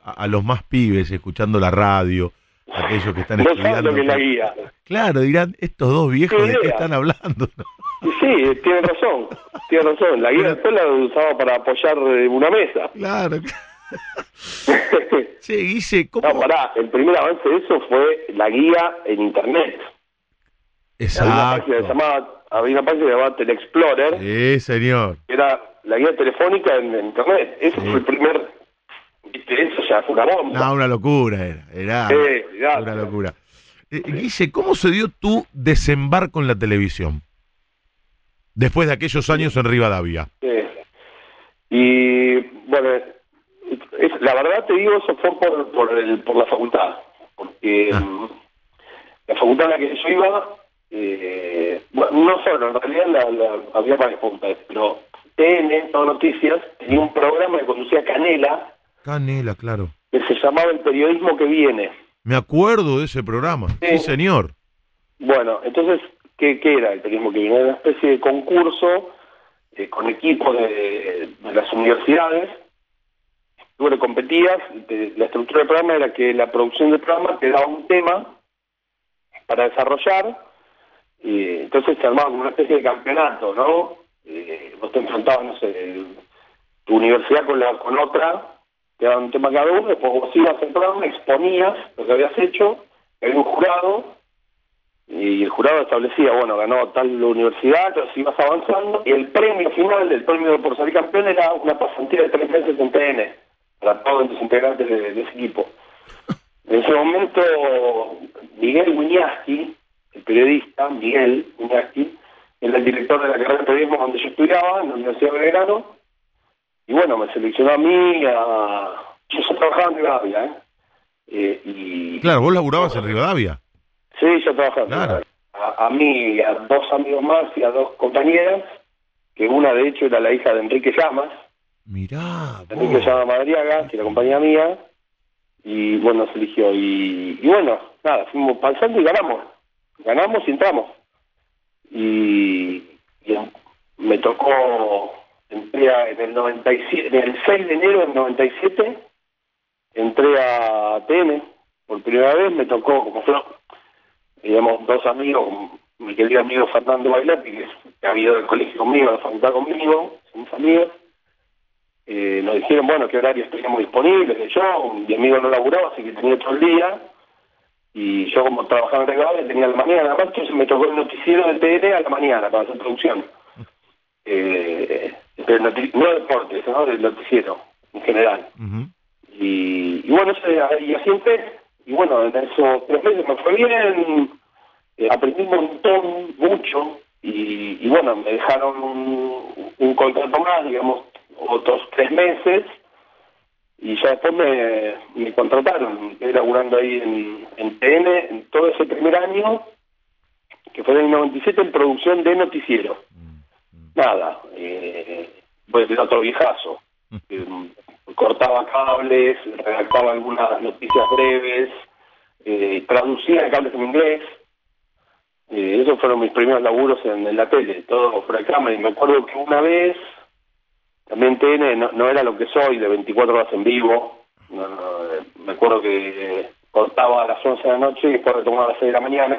a, a los más pibes escuchando la radio, aquellos que están no estudiando. Lo que la guía. Claro, dirán, estos dos viejos sí, de qué están hablando. Sí, tienen razón, tienen razón. La guía después la usaba para apoyar una mesa. Claro. Sí, dice, ¿cómo? No, pará, el primer avance de eso fue la guía en internet. Exacto. Había una página que llamaba, había una página que llamaba Telexplorer. Sí, señor. Que era la guía telefónica en internet. Ese sí. fue el primer, ¿viste? Eso ya fue una bomba. No, una locura era. Era, sí, era una locura. Eh, sí. Guille, ¿cómo se dio tu desembarco en la televisión? Después de aquellos años en Rivadavia. Sí. Y, bueno, es, la verdad te digo, eso fue por, por, el, por la facultad. Porque ah. la facultad en la que yo iba, eh, bueno, no solo, en realidad la, la, había varias facultades, pero T N, Todo Noticias, tenía un programa que conducía Canela. Canela, claro. Que se llamaba El Periodismo que Viene. Me acuerdo de ese programa, sí, sí señor. Bueno, entonces, ¿qué, qué era El Periodismo que Viene? Era una especie de concurso eh, con equipos de, de las universidades. Tú le competías, te, la estructura del programa era que la producción del programa te daba un tema para desarrollar, y entonces se armaba como una especie de campeonato, ¿no? Eh, vos te enfrentabas, no sé, tu universidad con la con otra, te daban un tema cada uno, después vos ibas a entrar, exponías lo que habías hecho, había un jurado, y el jurado establecía, bueno, ganó tal universidad, entonces ibas avanzando, y el premio final, el premio por salir campeón, era una pasantía de tres meses en T N, para todos los integrantes de, de ese equipo. En ese momento, Miguel Muñazki, el periodista, Miguel Muñazki, era el director de la carrera de periodismo donde yo estudiaba, en la Universidad de Belgrano, y bueno, me seleccionó a mí, a... yo, yo trabajaba en Rivadavia, ¿eh? eh y... Claro, vos laburabas en Rivadavia. Sí, yo trabajaba en claro. Rivadavia. A, a mí, a dos amigos más y a dos compañeras, que una de hecho era la hija de Enrique Llamas. Mirá, Enrique vos. Llamas Madriaga, que era compañía mía, y bueno, se eligió, y, y bueno, nada, fuimos pasando y ganamos, ganamos y entramos. Y, y me tocó, entré a, en el noventa y siete, en el seis de enero del noventa y siete, entré a T N por primera vez. Me tocó, como fueron, digamos, dos amigos, mi querido amigo Fernando Bailati, que ha ido del colegio conmigo, a la facultad conmigo, somos amigos, eh, nos dijeron, bueno, qué horarios teníamos disponibles. Yo, mi amigo no laburaba, así que tenía todo el día. Y yo, como trabajaba en Rivadavia, tenía la mañana, además entonces me tocó el noticiero de T N a la mañana para hacer producción. Eh, noti no de deportes, ¿no? Del noticiero, en general. Uh-huh. Y, y bueno, y así empecé. Y bueno, en esos tres meses me fue bien, eh, aprendí un montón, mucho, y, y bueno, me dejaron un, un contrato más, digamos, otros tres meses. Y ya después me, me contrataron, me quedé laburando ahí en, en T N, en todo ese primer año, que fue en el noventa y siete, en producción de noticiero. Nada, eh, pues era otro viejazo. Eh, cortaba cables, redactaba algunas noticias breves, eh, traducía cables en inglés. Eh, esos fueron mis primeros laburos en, en la tele, todo fuera de cámara. Y me acuerdo que una vez... También T N no, no era lo que soy, de veinticuatro horas en vivo. No, no, me acuerdo que eh, cortaba a las once de la noche y después retomaba a las seis de la mañana.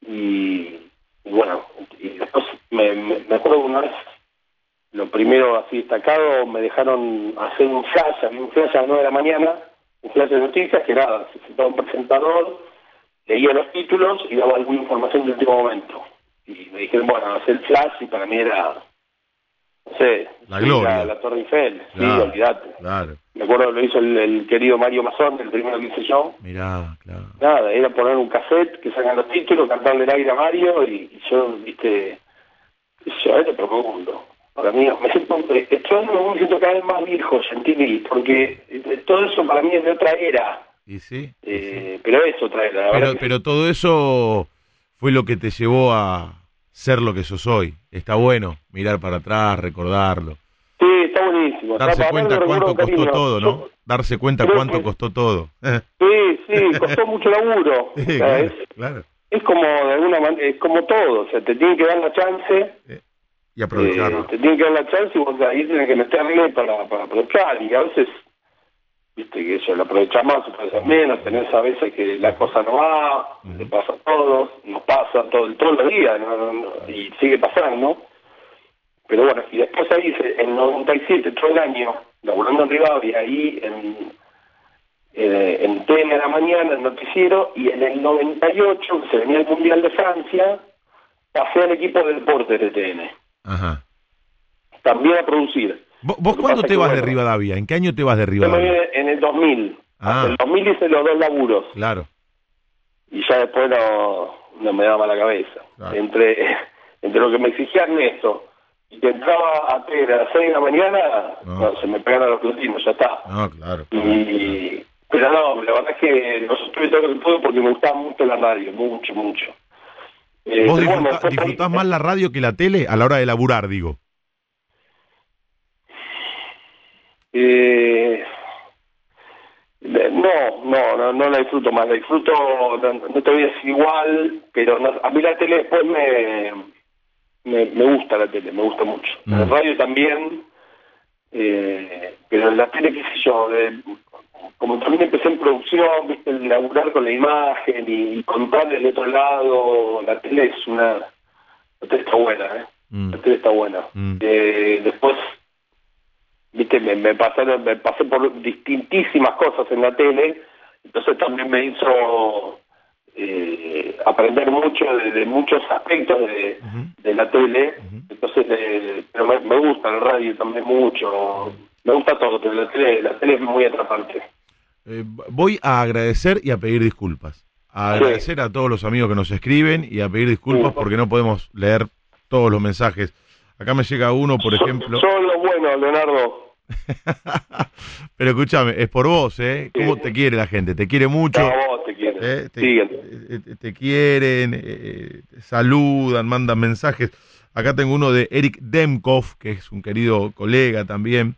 Y, y bueno, y después me, me, me acuerdo que una vez, lo primero así destacado, me dejaron hacer un flash, un flash a las nueve de la mañana, un flash de noticias, que nada, se sentaba un presentador, leía los títulos y daba alguna información de último momento. Y me dijeron, bueno, hacer flash, y para mí era... No sé, la gloria. La, la Torre Eiffel, claro, sí, olvidate. Claro. Me acuerdo que lo hizo el, el querido Mario Mazón, el primero que hice yo. Mirá, claro. Nada, era poner un cassette, que sacan los títulos, cantarle el aire a Mario, y, y yo, viste, yo era otro mundo. Para mí, me siento, estoy, me siento cada vez más viejo, sentí, porque todo eso para mí es de otra era. Y sí, eh, sí. Pero eso trae la pero, que... pero todo eso fue lo que te llevó a ser lo que sos hoy. Está bueno mirar para atrás, recordarlo. Sí, está buenísimo. Darse está cuenta cuánto costó cariño. todo, ¿no? Yo, Darse cuenta cuánto que... costó todo. Sí, sí, costó mucho laburo. Sí, o sea, claro, es, claro. es como de alguna manera, es como todo, o sea, te tienen que dar la chance. Eh, y aprovecharlo. Eh, te tienen que dar la chance y vos ahí tenés que meterle para, para aprovechar. Y a veces, viste, que eso, lo aprovechás más, lo aprovechás menos, tenés a veces que la cosa no va, uh-huh. le pasa a todos, nos pasa todo, todos los días, no, no, no, y sigue pasando. Pero bueno, y después ahí, en noventa y siete, todo el año, laburando en Rivadavia, ahí en, eh, en T N de la mañana, el noticiero, y en el noventa y ocho, que se venía el Mundial de Francia, pasé al equipo de deportes de T N. Ajá. También a producir. ¿Vos cuándo te vas bueno, de Rivadavia? ¿En qué año te vas de Rivadavia? En el dos mil. Ah. En el dos mil hice los dos laburos. Claro. Y ya después no, no me daba la cabeza. Claro. Entre, entre lo que me exigía Ernesto y que entraba a, ter, a las seis de la mañana, no. Bueno, se me pegaron los platinos, ya está. No, claro. claro y, claro. Pero no, la verdad es que los estuve todo lo que pude porque me gustaba mucho la radio, mucho, mucho. Eh, ¿Vos disfruta, bueno, disfrutás ahí, más la radio que la tele a la hora de laburar, digo? Eh, no, no, no, no la disfruto más, la disfruto, no, no te voy a decir igual, pero no, a mí la tele después me, me, me gusta la tele, me gusta mucho. Mm. La radio también, eh, pero la tele, qué sé yo, de, como también empecé en producción, viste, el laburar con la imagen y, y contar del otro lado, la tele es una, la tele está buena, eh, mm. la tele está buena. Mm. Eh, después... Viste, me, me, pasaron, me pasé por distintísimas cosas en la tele, entonces también me hizo eh, aprender mucho de, de muchos aspectos de, uh-huh. de la tele, uh-huh. entonces de, pero me, me gusta la radio también mucho, me gusta todo, pero la tele, la tele es muy atrapante. Eh, voy a agradecer y a pedir disculpas, a agradecer sí. a todos los amigos que nos escriben y a pedir disculpas sí. porque no podemos leer todos los mensajes. Acá me llega uno, por so, ejemplo... Solo bueno, Leonardo. Pero escúchame, es por vos, ¿eh? ¿Cómo te quiere la gente? Te quiere mucho. No, vos te quieren. ¿Eh? Te, te, te quieren, eh, te saludan, mandan mensajes. Acá tengo uno de Eric Demkov, que es un querido colega también.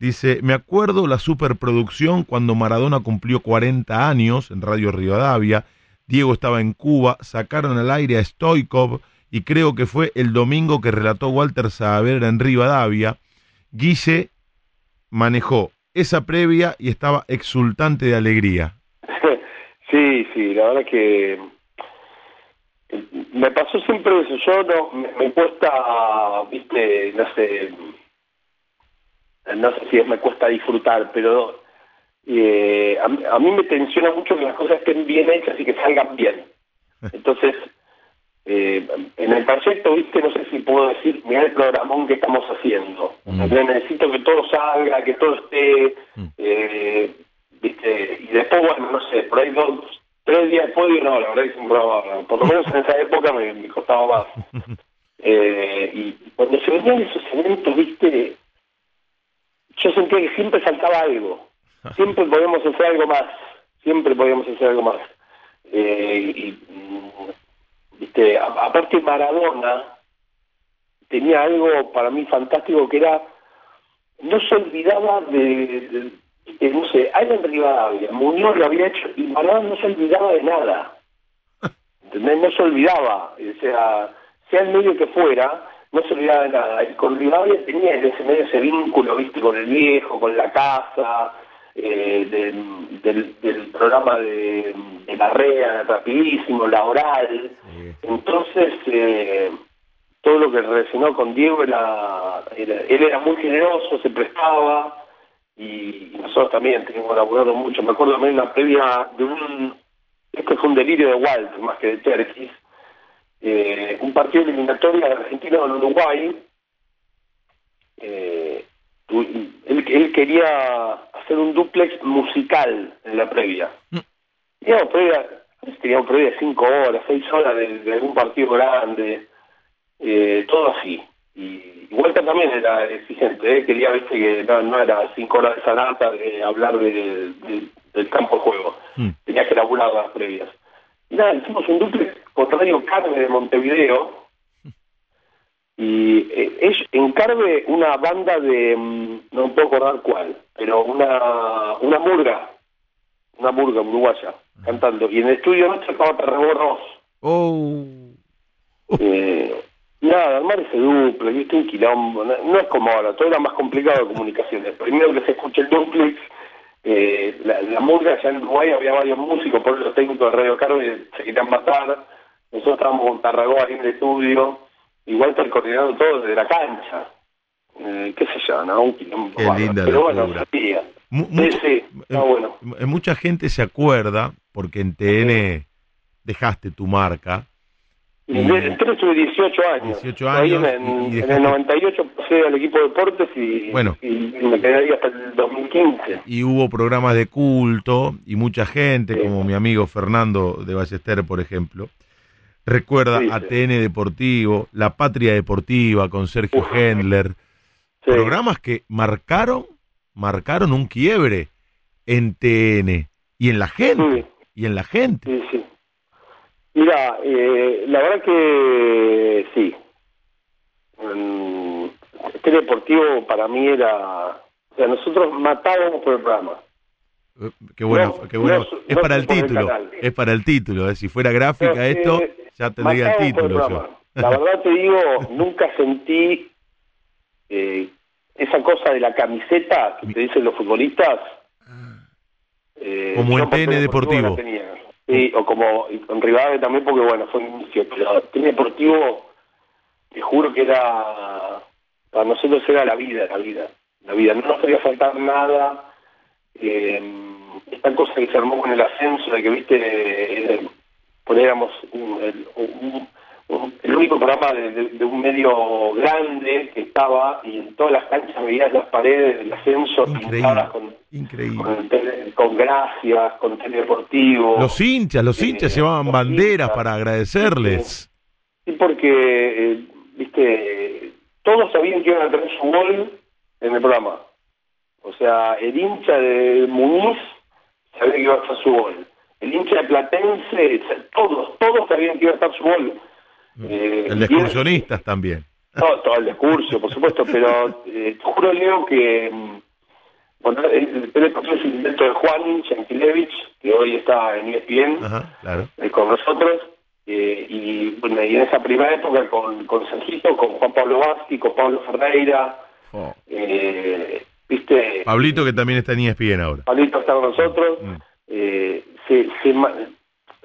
Dice: me acuerdo la superproducción cuando Maradona cumplió cuarenta años en Radio Rivadavia. Diego estaba en Cuba, sacaron al aire a Stoikov y creo que fue el domingo que relató Walter Saavedra en Rivadavia. Guille manejó esa previa y estaba exultante de alegría. Sí, sí, la verdad que me pasó siempre eso. Yo no, me, me cuesta, viste, no sé, no sé si es me cuesta disfrutar, pero eh, a, a mí me tensiona mucho que las cosas estén bien hechas y que salgan bien. Entonces, eh, en el proyecto, viste, no sé si puedo decir, mirá el programón que estamos haciendo. Mm. Necesito que todo salga, que todo esté, mm. eh, viste, y después, bueno, no sé, por ahí dos, tres días después digo, no, la verdad es un programa, por lo menos en esa época me, me costaba más. eh, y cuando se venían esos eventos, viste, yo sentía que siempre faltaba algo, siempre podíamos hacer algo más, siempre podíamos hacer algo más. Eh, y... Viste, aparte Maradona tenía algo para mí fantástico que era, no se olvidaba de, de, de no sé, alguien de Rivadavia, Muñoz lo había hecho y Maradona no se olvidaba de nada, ¿entendés? No se olvidaba, o sea, sea el medio que fuera, no se olvidaba de nada, y con Rivadavia tenía en ese medio ese vínculo, viste, con el viejo, con la casa, eh, del, del, del programa de, de la REA, rapidísimo, la oral. Entonces, eh, todo lo que relacionó con Diego era, era, él era muy generoso, se prestaba, y, y nosotros también teníamos colaborado mucho. Me acuerdo también una previa de un, esto fue un delirio de Walter más que de Cherquis, eh, un partido eliminatorio de Argentina con Uruguay, eh, él, él quería hacer un duplex musical en la previa. Y no, previa... tenía un periodo de cinco horas, seis horas de, de algún partido grande, eh, todo así. Y, y Walter también era exigente, ¿eh? Quería, viste, que no, no era cinco horas de sanata, de hablar de, de, del campo de juego. Mm. Tenías que laburar las previas. Y nada, hicimos un duplex con Radio Carve de Montevideo. Y eh, es en Carve una banda de, no puedo acordar cuál, pero una una murga, una murga uruguaya, cantando. Y en el estudio nuestro estaba Tarragorros. Oh. Oh. Eh, nada, armar ese duplex, viste, un quilombo. No, no es como ahora, todo era más complicado de comunicaciones. Primero que se escuche el duplex, eh, la, la murga, ya en Uruguay había varios músicos, por eso los técnicos de Radio Carmen se querían matar. Nosotros estábamos con Tarragó ahí en el estudio, igual estar coordinando todo desde la cancha. Eh, qué sé yo, ¿no? Un quilombo. Qué linda pero bueno, sabía. Mucha, sí, sí, está bueno. Mucha gente se acuerda, porque en T N dejaste tu marca. Y, entonces tuve dieciocho años. dieciocho años en, y dejaste... en el noventa y ocho pasé al equipo de deportes y, bueno, y me quedé ahí hasta el dos mil quince. Y hubo programas de culto y mucha gente, sí, como mi amigo Fernando de Ballester, por ejemplo, recuerda, sí, sí, a T N Deportivo, La Patria Deportiva con Sergio Uf. Hendler. Sí. Programas que marcaron marcaron un quiebre en T N y en la gente. Sí. Y en la gente. Sí, sí. Mira, eh, la verdad que sí. Um, este deportivo para mí era... O sea, nosotros matábamos por el programa. Eh, qué bueno, no, qué bueno. No, es no para el título, el es para el título. Eh. Si fuera gráfica pero, esto, eh, ya tendría el título. Yo. La verdad te digo, nunca sentí eh, esa cosa de la camiseta que te dicen los futbolistas. Eh, Como el T N Deportivo. deportivo Sí, o como con Rivadavia también, porque bueno, fue un inicio, pero el deportivo, te juro que era, para nosotros era la vida, la vida, la vida, no nos podía faltar nada, eh, esta cosa que se armó con el ascenso, de que viste, poníamos el, un, un, el único programa de, de, de un medio grande que estaba, y en todas las canchas veías las paredes del ascenso pintadas con... Increíble. Con, tele, con gracias, con teledeportivo. Los hinchas, los eh, hinchas llevaban banderas hinchas, para agradecerles. Sí, porque, eh, viste, todos sabían que iban a tener su gol en el programa. O sea, el hincha de Muñoz sabía que iba a estar su gol. El hincha de Platense, todos, todos sabían que iba a estar su gol. Eh, el de excursionistas también. No, todo el discurso, por supuesto, pero eh, juro, Leo, que... Bueno, el teléfono es el invento de Juan Yankelevich, que hoy está en E S P N, ajá, claro, eh, con nosotros, eh, y bueno, y en esa primera época con, con Sergito, con Juan Pablo Vázquez, con Pablo Ferreira, oh, eh, viste, Pablito, que también está en E S P N ahora. Pablito está con nosotros, mm. eh, se, se,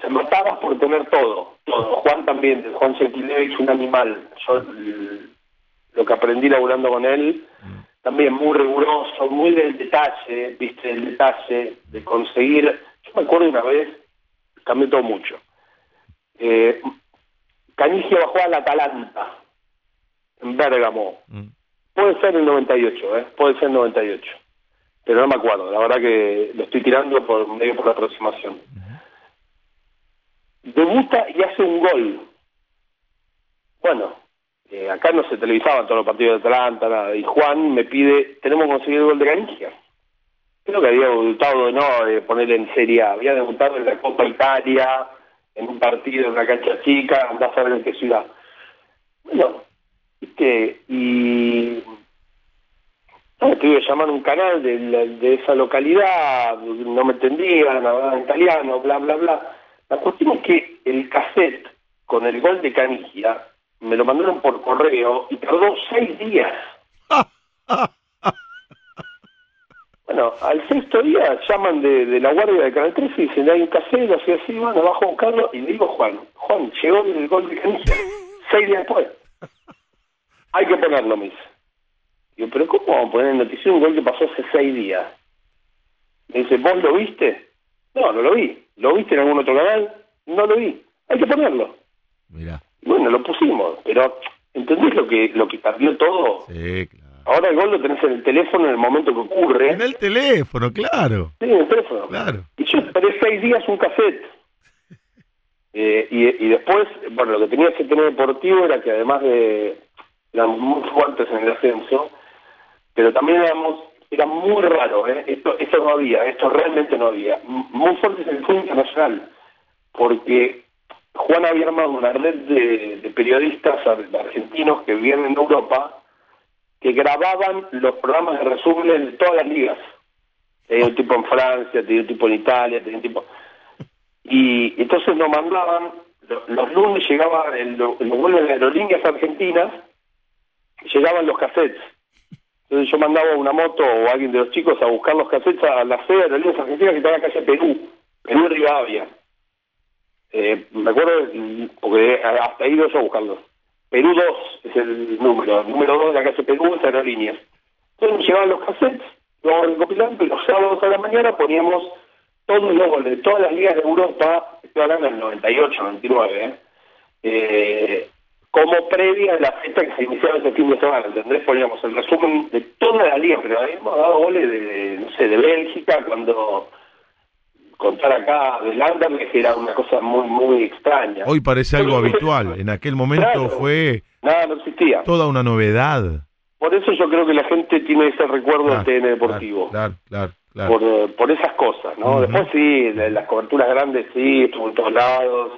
se mataba por tener todo, todo. Juan también, Juan Yankelevich, un animal. Yo lo que aprendí laburando con él, mm. también muy riguroso, muy del detalle, viste, el detalle de conseguir. Yo me acuerdo una vez, cambió todo mucho. Eh, Caniggia bajó a la Atalanta, en Bérgamo. Mm. Puede ser el noventa y ocho, ¿eh? Puede ser el noventa y ocho. Pero no me acuerdo, la verdad que lo estoy tirando por medio por la aproximación. Mm. Debuta y hace un gol. Bueno. Eh, acá no se televisaban todos los partidos de Atalanta, nada. Y Juan me pide, tenemos que conseguir el gol de Caniggia. Creo que había debutado, no, eh, ponerle en Serie A. Había debutado en la Copa Italia, en un partido, en una cancha chica, andás a ver en qué ciudad. Bueno, ¿viste? Y... No, tuve que llamar a un canal de, de esa localidad, no me entendían, hablaban italiano, bla, bla, bla. La cuestión es que el cassette con el gol de Caniggia me lo mandaron por correo y tardó seis días. Bueno, al sexto día llaman de, de la guardia de Canal trece y dicen, hay un casero, así, así, van abajo a buscarlo, y le digo, Juan, Juan, llegó el gol de Caniggia. Seis días después. Hay que ponerlo, me dice. Digo, pero ¿cómo vamos a poner en noticia un gol que pasó hace seis días? Me dice, ¿vos lo viste? No, no lo vi. ¿Lo viste en algún otro canal? No lo vi. Hay que ponerlo. Mirá. Bueno, lo pusimos, pero ¿entendés lo que lo que perdió todo? Sí, claro. Ahora el gol lo tenés en el teléfono en el momento que ocurre. En el teléfono, claro. Sí, en el teléfono. Claro. Y yo esperé seis días un cassette. Eh, y, y después, bueno, lo que tenía que tener deportivo era que además de... Éramos muy fuertes en el ascenso, pero también éramos era muy raro, ¿eh? esto esto no había, esto realmente no había. Muy fuerte es el fútbol internacional, porque Juan había armado una red de, de periodistas argentinos que vivían en Europa, que grababan los programas de resúmenes de todas las ligas. Tenía un tipo en Francia, tenía un tipo en Italia, tenía un tipo... Y entonces nos mandaban, los lunes llegaban, en los vuelos de aerolíneas argentinas, llegaban los cassettes. Entonces yo mandaba una moto o alguien de los chicos a buscar los cassettes a la sede de aerolíneas argentinas que estaba en la calle Perú, Perú Rivadavia. Eh, me acuerdo, porque hasta ahí yo a buscarlos. Perú dos es el número, el número dos de la calle Perú es aerolíneas. Entonces llegaban los cassettes, lo vamos recopilando, y los sábados a la mañana poníamos todos los goles de todas las ligas de Europa, estoy hablando del noventa y ocho, noventa y nueve, ¿eh? Eh, como previa a la fecha que se iniciaba ese fin de semana, ¿entendés? Poníamos el resumen de todas las ligas, pero habíamos dado goles de, no sé, de Bélgica, cuando... contar acá de Londres, que era una cosa muy muy extraña. Hoy parece algo habitual, en aquel momento claro, fue... Nada, no existía. Toda una novedad. Por eso yo creo que la gente tiene ese recuerdo claro, del T N deportivo. Claro, claro, claro. Por, por esas cosas, ¿no? Uh-huh. Después sí, las coberturas grandes sí, estuvo en todos lados.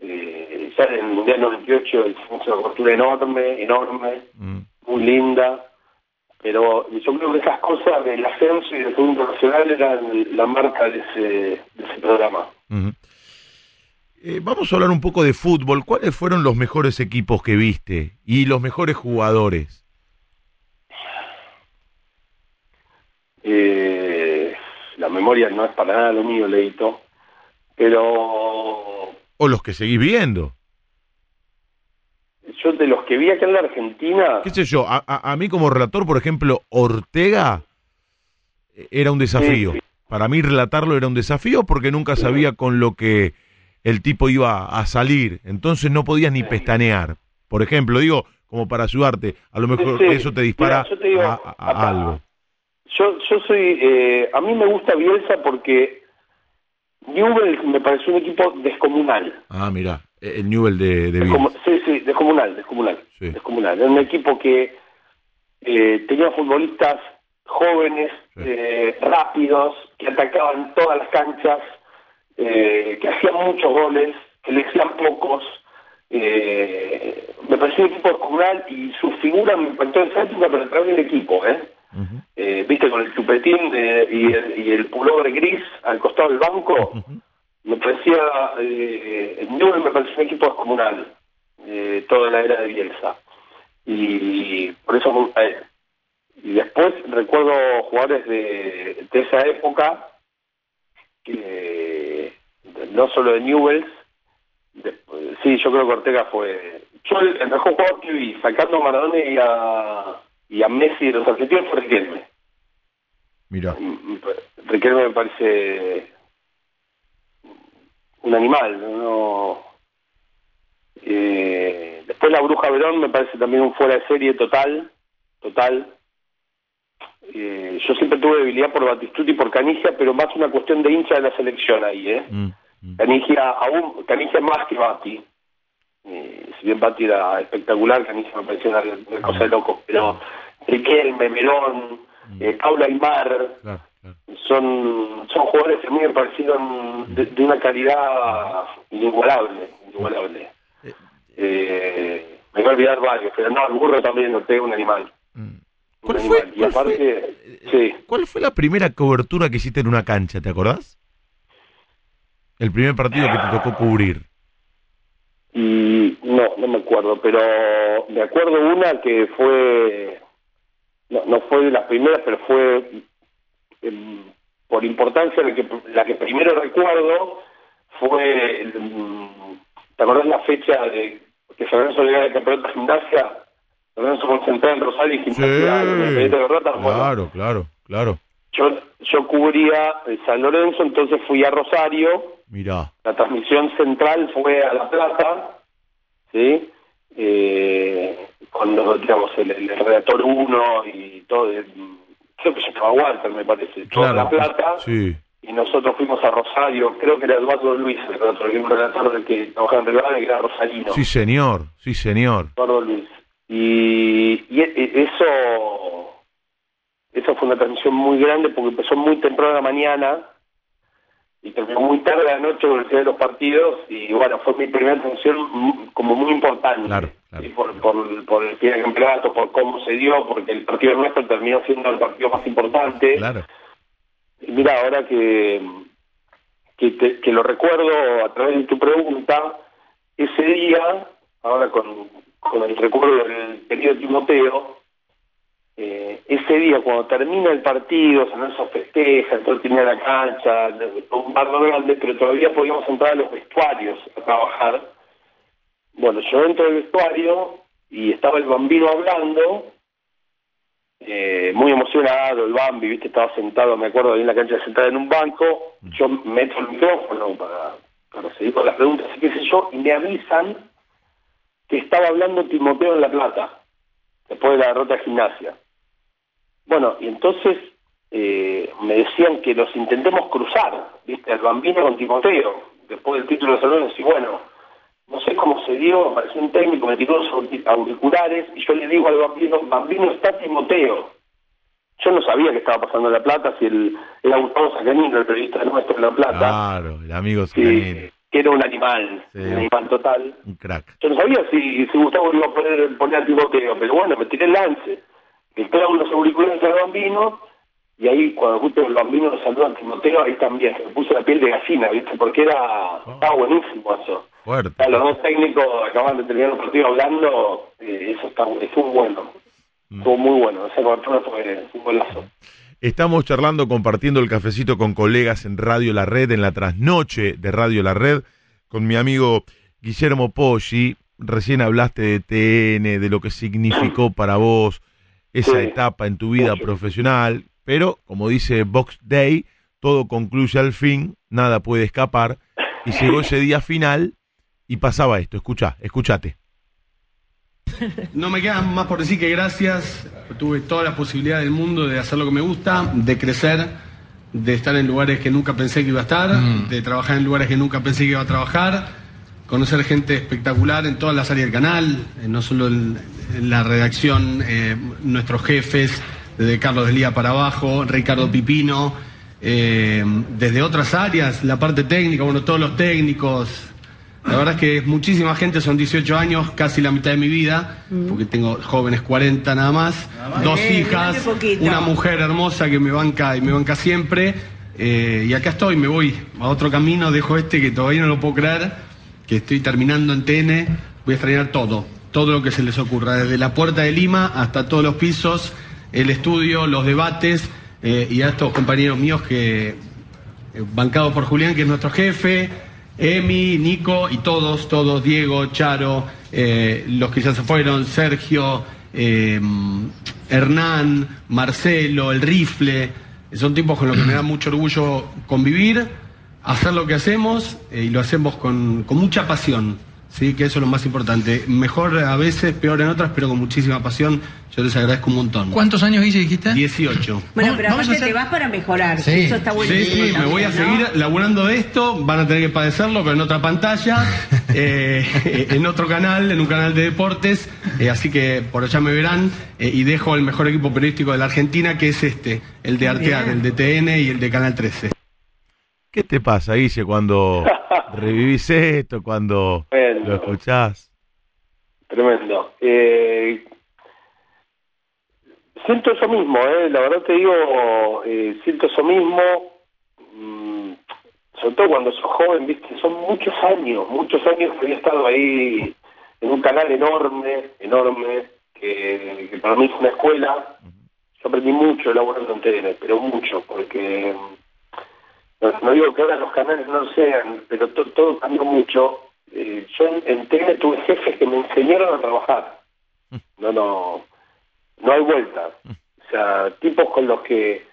Eh, ya en el Mundial noventa y ocho hizo una cobertura enorme, enorme, uh-huh. muy linda. Pero yo creo que esas cosas del ascenso y del fútbol internacional eran la marca de ese, de ese programa. Uh-huh. Eh, vamos a hablar un poco de fútbol. ¿Cuáles fueron los mejores equipos que viste y los mejores jugadores? Eh, la memoria no es para nada lo mío, Leito. Pero... O los que seguís viendo. Yo de los que vi acá en la Argentina... ¿Qué sé yo? A, a, a mí como relator, por ejemplo, Ortega era un desafío. Sí, sí. Para mí relatarlo era un desafío porque nunca sabía con lo que el tipo iba a salir. Entonces no podías ni pestañear. Por ejemplo, digo, como para ayudarte, a lo mejor sí, sí. eso te dispara Mira, yo te digo, a, a, a acá, algo. Yo, yo soy... Eh, a mí me gusta Bielsa porque Newell me pareció un equipo descomunal. Ah, mirá. El Newell de, de Bielsa. Sí, sí, descomunal, descomunal, sí. descomunal. Era un equipo que eh, tenía futbolistas jóvenes, sí. eh, rápidos, que atacaban todas las canchas, eh, que hacían muchos goles, que le hacían pocos. Eh, me pareció un equipo descomunal y su figura me impactó en esa época, pero a través del equipo, ¿eh? Uh-huh. eh Viste, con el chupetín eh, y el, y el pullover gris al costado del banco... Uh-huh. Me parecía, eh, el Newell me parecía un equipo descomunal, eh, toda la era de Bielsa. Y por eso, eh, y después recuerdo jugadores de, de esa época, que no solo de Newell's, después, sí, yo creo que Ortega fue... Yo el, el mejor jugador que vi, sacando a Maradona y a, y a Messi de los argentinos, fue Riquelme. Mira. Riquelme me parece... un animal, no eh, después la Bruja Verón me parece también un fuera de serie total, total. Eh, yo siempre tuve debilidad por Batistuta y por Caniggia, pero más una cuestión de hincha de la selección ahí, eh. Mm, mm. Caniggia aún, Caniggia más que Bati. Eh, si bien Bati era espectacular, Caniggia me pareció una, una cosa de loco, pero Riquelme, Melón, eh, Paula Aymar. Claro. Son, son jugadores que a mí me parecieron de, de una calidad inigualable. inigualable. Eh, me voy a olvidar varios, pero no, el burro también no tengo un animal. ¿Cuál, un fue, animal. ¿cuál, aparte, fue, sí. ¿Cuál fue la primera cobertura que hiciste en una cancha? ¿Te acordás? El primer partido que te tocó cubrir. Y no, no me acuerdo, pero me acuerdo una que fue... No, no fue de las primeras, pero fue... por importancia, la que, la que primero recuerdo fue, el, ¿te acordás la fecha de que San Lorenzo llegaba al campeonato de gimnasia? San Lorenzo concentraba en Rosario y gimnasia. Sí, claro, bueno, claro, claro. Yo, yo cubría el San Lorenzo, entonces fui a Rosario. Mirá. La transmisión central fue a La Plata, ¿sí? Eh, cuando, digamos, el, el redactor uno y todo... El, creo que se llamaba Walter, me parece, claro, La Plata, sí. Y nosotros fuimos a Rosario, creo que era Eduardo Luis, el otro, el relator que trabajaba en Rivadavia, que era rosarino. Sí, señor, sí, señor. Eduardo Luis. Y, y eso Esa fue una transmisión muy grande porque empezó muy temprano a la mañana y terminó muy tarde a la noche con el final de los partidos, y bueno, fue mi primera transmisión como muy importante. Claro, claro. Y por, por, por el final del campeonato, por cómo se dio, porque el partido nuestro terminó siendo el partido más importante. Claro. Y mira, ahora que, que, te, que lo recuerdo a través de tu pregunta, ese día, ahora con, con el recuerdo del querido Timoteo, eh, ese día cuando termina el partido, San Lorenzo festeja, entonces tenía la cancha, un bardo grande, pero todavía podíamos entrar a los vestuarios a trabajar. Bueno, yo entro al vestuario y estaba el Bambino hablando, eh, muy emocionado, el Bambi, viste, estaba sentado, me acuerdo, ahí en la cancha sentada en un banco, yo meto el micrófono para, para seguir con las preguntas, así que sé yo, y me avisan que estaba hablando Timoteo en La Plata, después de la derrota de Gimnasia. Bueno, y entonces eh, me decían que los intentemos cruzar, viste, al Bambino con Timoteo, después del título de San Lorenzo, y bueno, no sé cómo se dio, apareció un técnico, me tiró los auriculares, y yo le digo al Bambino, Bambino, está Timoteo. Yo no sabía que estaba pasando en La Plata, si el, el Gustavo Sacanino, el periodista nuestro en La Plata. Claro, el amigo Sacanino. Que era un animal, sí, un animal total. Un crack. Yo no sabía si, si Gustavo iba a poner, poner a Timoteo, pero bueno, me tiré el lance. El clavo los auriculares al Bambino, y ahí cuando justo el Bambino nos saludó a Timoteo, ahí también se me puso la piel de gallina, ¿viste? Porque era oh. estaba buenísimo eso. Fuerte. O sea, los dos técnicos acaban de terminar el partido hablando, eh, eso está, estuvo bueno. Mm. Estuvo muy bueno, esa cobertura fue un golazo. Estamos charlando, compartiendo el cafecito con colegas en Radio La Red, en la trasnoche de Radio La Red, con mi amigo Guillermo Poggi. Recién hablaste de T N, de lo que significó para vos esa etapa en tu vida profesional, pero, como dice Box Day, todo concluye al fin, nada puede escapar, y llegó ese día final y pasaba esto. Escuchá, escuchate. No me queda más por decir que gracias. Tuve todas las posibilidades del mundo de hacer lo que me gusta, de crecer, de estar en lugares que nunca pensé que iba a estar, mm. de trabajar en lugares que nunca pensé que iba a trabajar, conocer gente espectacular en todas las áreas del canal, eh, no solo en, en la redacción, eh, nuestros jefes, desde Carlos Delía para abajo, Ricardo Pipino, eh, desde otras áreas, la parte técnica, bueno, todos los técnicos. La verdad es que muchísima gente, son dieciocho años, casi la mitad de mi vida, porque tengo jóvenes cuarenta nada más, dos hijas, una mujer hermosa que me banca y me banca siempre, eh, y acá estoy, me voy a otro camino, dejo este que todavía no lo puedo creer, que estoy terminando en T N, voy a extrañar todo, todo lo que se les ocurra, desde la puerta de Lima hasta todos los pisos, el estudio, los debates, eh, y a estos compañeros míos que, bancados por Julián, que es nuestro jefe, Emi, Nico y todos, todos, Diego, Charo, eh, los que ya se fueron, Sergio, eh, Hernán, Marcelo, el Rifle, son tipos con los que me da mucho orgullo convivir, hacer lo que hacemos, eh, y lo hacemos con, con mucha pasión, ¿sí? Que eso es lo más importante, mejor a veces, peor en otras, pero con muchísima pasión. Yo les agradezco un montón. ¿Cuántos años hice, dijiste? dieciocho. Bueno, pero aparte hacer... te vas para mejorar. Sí, eso está buenísimo. Sí, sí, me voy a seguir, ¿no?, laburando de esto. Van a tener que padecerlo, pero en otra pantalla, eh, en otro canal, en un canal de deportes. Eh, así que por allá me verán. Eh, y dejo el mejor equipo periodístico de la Argentina, que es este, el de Artear, el de T N y el de Canal trece. ¿Qué te pasa, Guille, cuando revivís esto, cuando tremendo lo escuchás? Tremendo. Eh... Siento eso mismo, eh. La verdad te digo, eh, siento eso mismo, mmm, sobre todo cuando sos joven, viste, son muchos años, muchos años que había estado ahí en un canal enorme, enorme, que, que para mí fue una escuela. Yo aprendí mucho elaborando en T N, pero mucho, porque no, no digo que ahora los canales no lo sean, pero to, todo cambió mucho. Eh, yo en, en T N tuve jefes que me enseñaron a trabajar. No, no... No hay vuelta. O sea, tipos con los que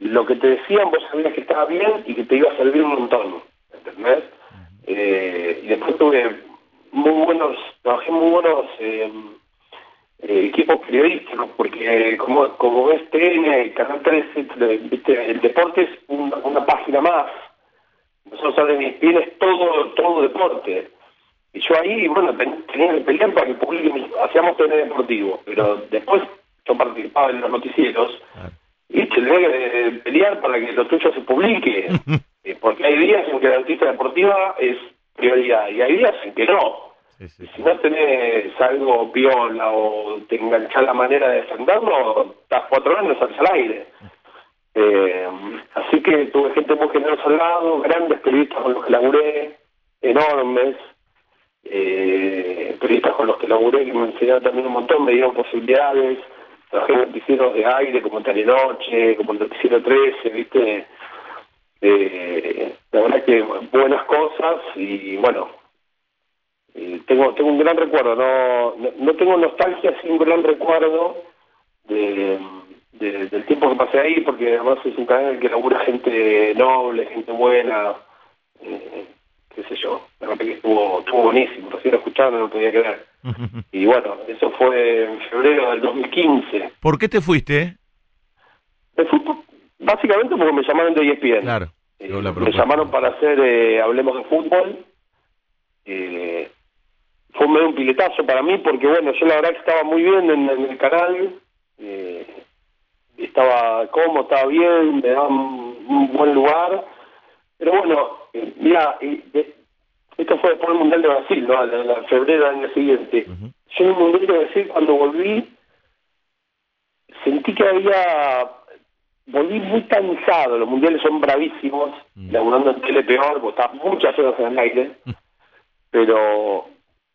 lo que te decían vos sabías que estaba bien y que te iba a servir un montón, ¿entendés? Eh, y después tuve muy buenos, trabajé muy buenos eh, eh, equipos periodísticos, porque como como ves T N, Canal trece, ¿viste? El deporte es una, una página más. Nosotros en E S P N es todo, todo deporte. Y yo ahí, bueno, ten, tenía que pelear para que publiquen, hacíamos T N deportivo, pero después yo participaba en los noticieros, y tendría que eh, pelear para que lo tuyo se publique, eh, porque hay días en que la noticia deportiva es prioridad y hay días en que no. Sí, sí. Si no tenés algo piola o te enganchás la manera de defenderlo, estás cuatro años al aire. Eh, así que tuve gente muy generosa al lado, grandes periodistas con los que laburé, enormes, eh, periodistas con los que laburé que me enseñaron también un montón, me dieron posibilidades, trabajé en noticieros de aire como Telenoche, como el Noticiero trece, ¿viste? Eh, la verdad que buenas cosas y bueno, eh, tengo tengo un gran recuerdo, no no, no tengo nostalgia, sino un gran recuerdo de... De, del tiempo que pasé ahí, porque además es un canal en el que labura gente noble, gente buena, eh, qué sé yo, la verdad que estuvo, estuvo buenísimo, recién lo escuchaba, no lo podía creer. Y bueno, eso fue en febrero del dos mil quince. ¿Por qué te fuiste? Me fui básicamente porque me llamaron de E S P N. Claro. Eh, me llamaron para hacer eh, Hablemos de Fútbol. Eh, fue medio un piletazo para mí, porque bueno, yo la verdad que estaba muy bien en, en el canal, eh, estaba cómodo, estaba bien, me daban un buen lugar, pero bueno, eh, mira, eh, eh, esto fue después del Mundial de Brasil, ¿no? En, en, en febrero del año siguiente. Uh-huh. Yo en el Mundial de Brasil, cuando volví, sentí que había, volví muy cansado, los mundiales son bravísimos, uh-huh, laburando en tele peor, porque estaba muchas horas en el aire, uh-huh, pero...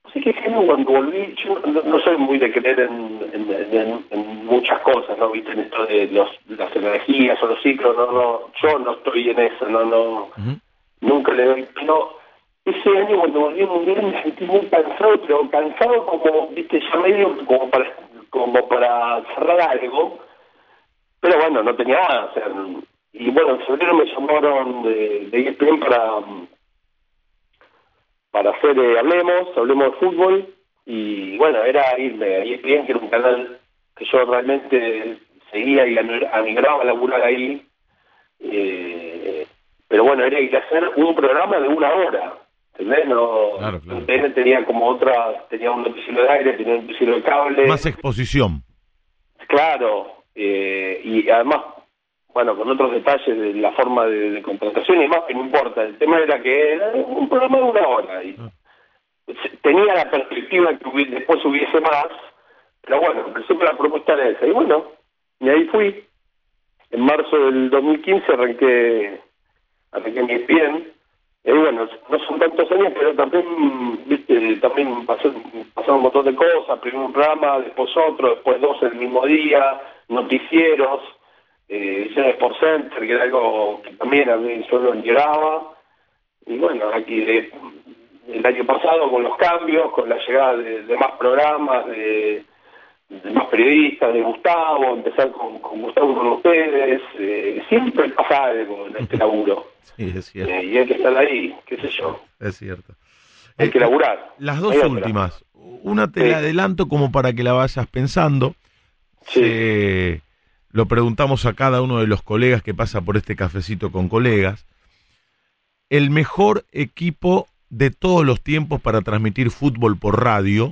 Así que cuando volví, yo no, no soy muy de creer en, en, en, en muchas cosas, ¿no? Viste, en esto de los, las energías o los ciclos, no, no, yo no estoy en eso, no, no, uh-huh, nunca le doy, pero ese año cuando volví a Mundial me sentí muy cansado, pero cansado como, viste, ya medio como para, como para cerrar algo, pero bueno, no tenía nada, o sea, y bueno, en febrero me llamaron de, de E S P N para... para hacer eh, Hablemos, Hablemos de Fútbol, y bueno, era irme a E S P N, que era un canal que yo realmente seguía y emigraba a laburar ahí, eh, pero bueno, era ir a hacer un programa de una hora, ¿entendés? No, claro, claro. T N tenía como otra, tenía un noticiero de aire, tenía un noticiero de cable. Más exposición. Claro, eh, y además, bueno, con otros detalles de la forma de, de contratación y más, que no importa. El tema era que era un programa de una hora. Y tenía la perspectiva que hubiese, después hubiese más, pero bueno, siempre la propuesta era esa. Y bueno, y ahí fui. En marzo del dos mil quince arranqué, arranqué mi E S P N. Y ahí, bueno, no son tantos años, pero también, viste, también pasaron un montón de cosas. Primero un programa, después otro, después dos el mismo día, noticieros. Eh, ya de Sport Center, que era algo que también a mí yo lo lloraba. Y bueno, aquí de, el año pasado con los cambios, con la llegada de, de más programas, de, de más periodistas, de Gustavo, empezar con, con Gustavo con ustedes, eh, siempre pasa algo en este laburo. Sí, es cierto. Eh, y hay que estar ahí, qué sé yo. Es cierto. Hay eh, que laburar. Las dos últimas. Una te sí. la adelanto como para que la vayas pensando. Sí. Eh... Lo preguntamos a cada uno de los colegas que pasa por este cafecito con colegas. El mejor equipo de todos los tiempos para transmitir fútbol por radio,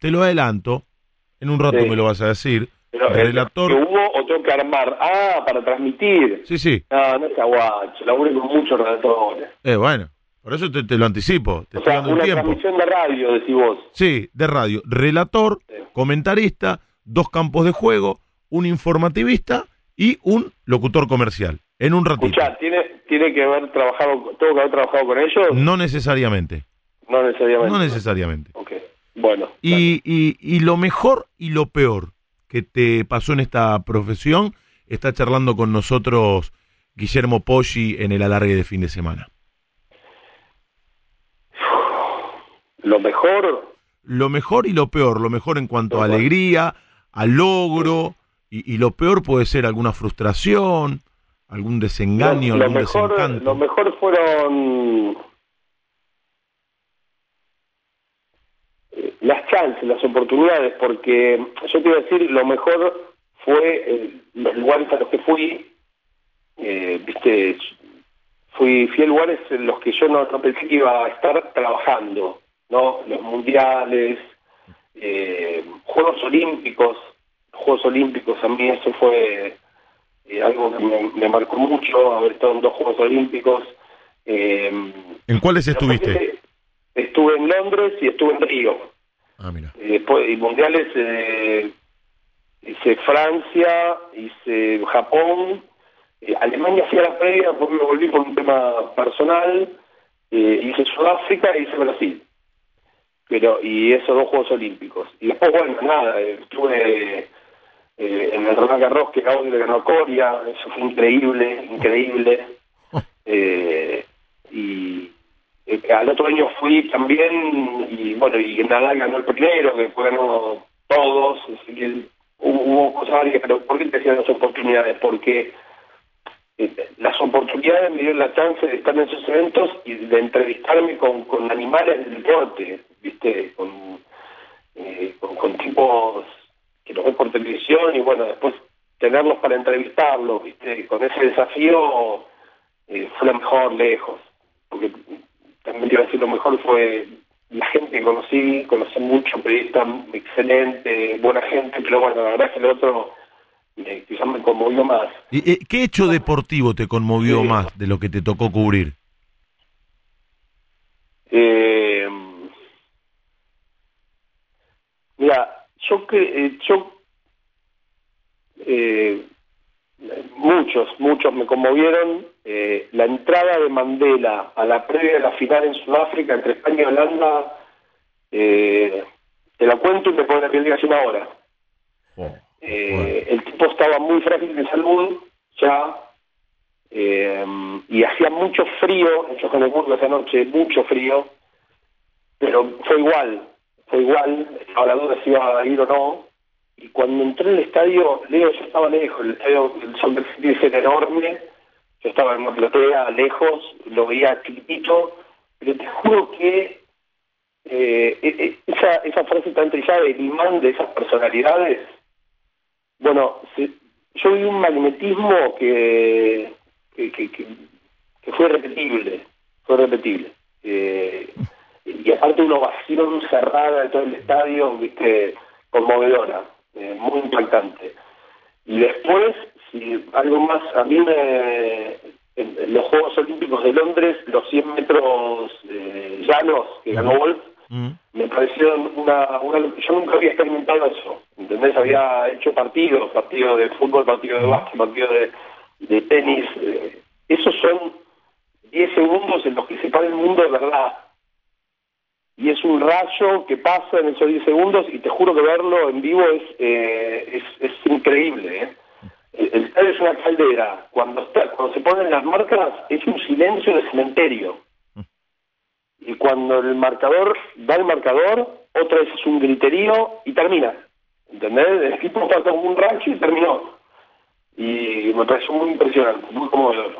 te lo adelanto, en un rato sí. me lo vas a decir. Pero el relator... ¿Que hubo o tengo que armar? Ah, para transmitir. Sí, sí. No, no está guacho, laburé con muchos relatores. Eh, bueno, por eso te, te lo anticipo. Te o estoy sea, dando una tiempo. Transmisión de radio, decís vos. Sí, de radio. Relator, sí. comentarista, dos campos de juego, un informativista y un locutor comercial, en un ratito. Escuchá, ¿tiene, tiene que haber trabajado, tengo que haber trabajado con ellos? No necesariamente. No necesariamente. No necesariamente. Ok, bueno. Y, y, y lo mejor y lo peor que te pasó en esta profesión, está charlando con nosotros Guillermo Poggi en el alargue de fin de semana. ¿Lo mejor? Lo mejor y lo peor, lo mejor en cuanto a alegría, a logro... Y, y lo peor puede ser alguna frustración, algún desengaño, lo, lo algún mejor, desencanto. Lo mejor fueron las chances, las oportunidades, porque yo te iba a decir, lo mejor fue eh, los lugares a los que fui, eh, viste, fui, fui a lugares en los que yo no, no pensé que iba a estar trabajando, ¿no? Los mundiales, eh, Juegos Olímpicos, Juegos Olímpicos, a mí eso fue eh, algo que me, me marcó mucho, haber estado en dos Juegos Olímpicos. Eh, ¿En cuáles estuviste? Estuve en Londres y estuve en Río. Ah, mira. Y después, y mundiales, eh, hice Francia, hice Japón, eh, Alemania hacía la previa porque me volví por un tema personal, eh, hice Sudáfrica e hice Brasil. Pero, y esos dos Juegos Olímpicos. Y después, bueno, nada, estuve eh, en el Roland Garros, que acabo de ganar Coria, eso fue increíble, increíble. Eh, y eh, al otro año fui también, y bueno, y Nadal ganó el primero, que después ganó todos, y el, hubo cosas varias, pero ¿por qué te decían las oportunidades? Porque eh, las oportunidades me dieron la chance de estar en esos eventos y de entrevistarme con, con animales del deporte, ¿viste? Con, eh, con, con tipos que los ven por televisión y bueno, después tenerlos para entrevistarlos, ¿viste? Con ese desafío eh, fue lo mejor lejos, porque también te iba a decir, lo mejor fue la gente que conocí, conocí mucho, periodista excelente, buena gente, pero bueno, la verdad es que el otro eh, quizás me conmovió más. ¿Y qué hecho deportivo te conmovió sí. más de lo que te tocó cubrir? Eh... Mira, yo que yo eh, muchos, muchos me conmovieron. Eh, la entrada de Mandela a la previa de la final en Sudáfrica entre España y Holanda, eh, te la cuento y me pongo la piel de hace una hora. Bueno, eh, bueno. El tipo estaba muy frágil de salud ya, eh, y hacía mucho frío en Johannesburgo esa noche, mucho frío, pero fue igual. Fue igual, estaba la duda si iba a ir o no, y cuando entré al estadio, Leo, yo estaba lejos, el estadio, el Sol del City era enorme, yo estaba en una platea lejos, lo veía chiquitito, pero te juro que eh, esa, esa frase tan trillada, el imán de esas personalidades, bueno, se, yo vi un magnetismo que, que, que, que, que fue irrepetible, fue irrepetible. Eh, y aparte una ovación cerrada de todo el estadio, viste, conmovedora, eh, muy impactante. Y después, si algo más, a mí me, en los Juegos Olímpicos de Londres, los cien metros eh, llanos que ganó Wolf, mm. me parecieron una, una... Yo nunca había experimentado eso, ¿entendés? Había hecho partidos, partido de fútbol, partido de básquet, partido de, de tenis. Eh, esos son diez segundos en los que se para el mundo de verdad. Y es un rayo que pasa en esos diez segundos y te juro que verlo en vivo es eh, es, es increíble. ¿eh? El, el estadio es una caldera. Cuando está, cuando se ponen las marcas es un silencio de cementerio. Y cuando el marcador da el marcador, otra vez es un griterío y termina. ¿Entendés? El equipo está como un rayo y terminó. Y me pareció muy impresionante, muy conmovedor.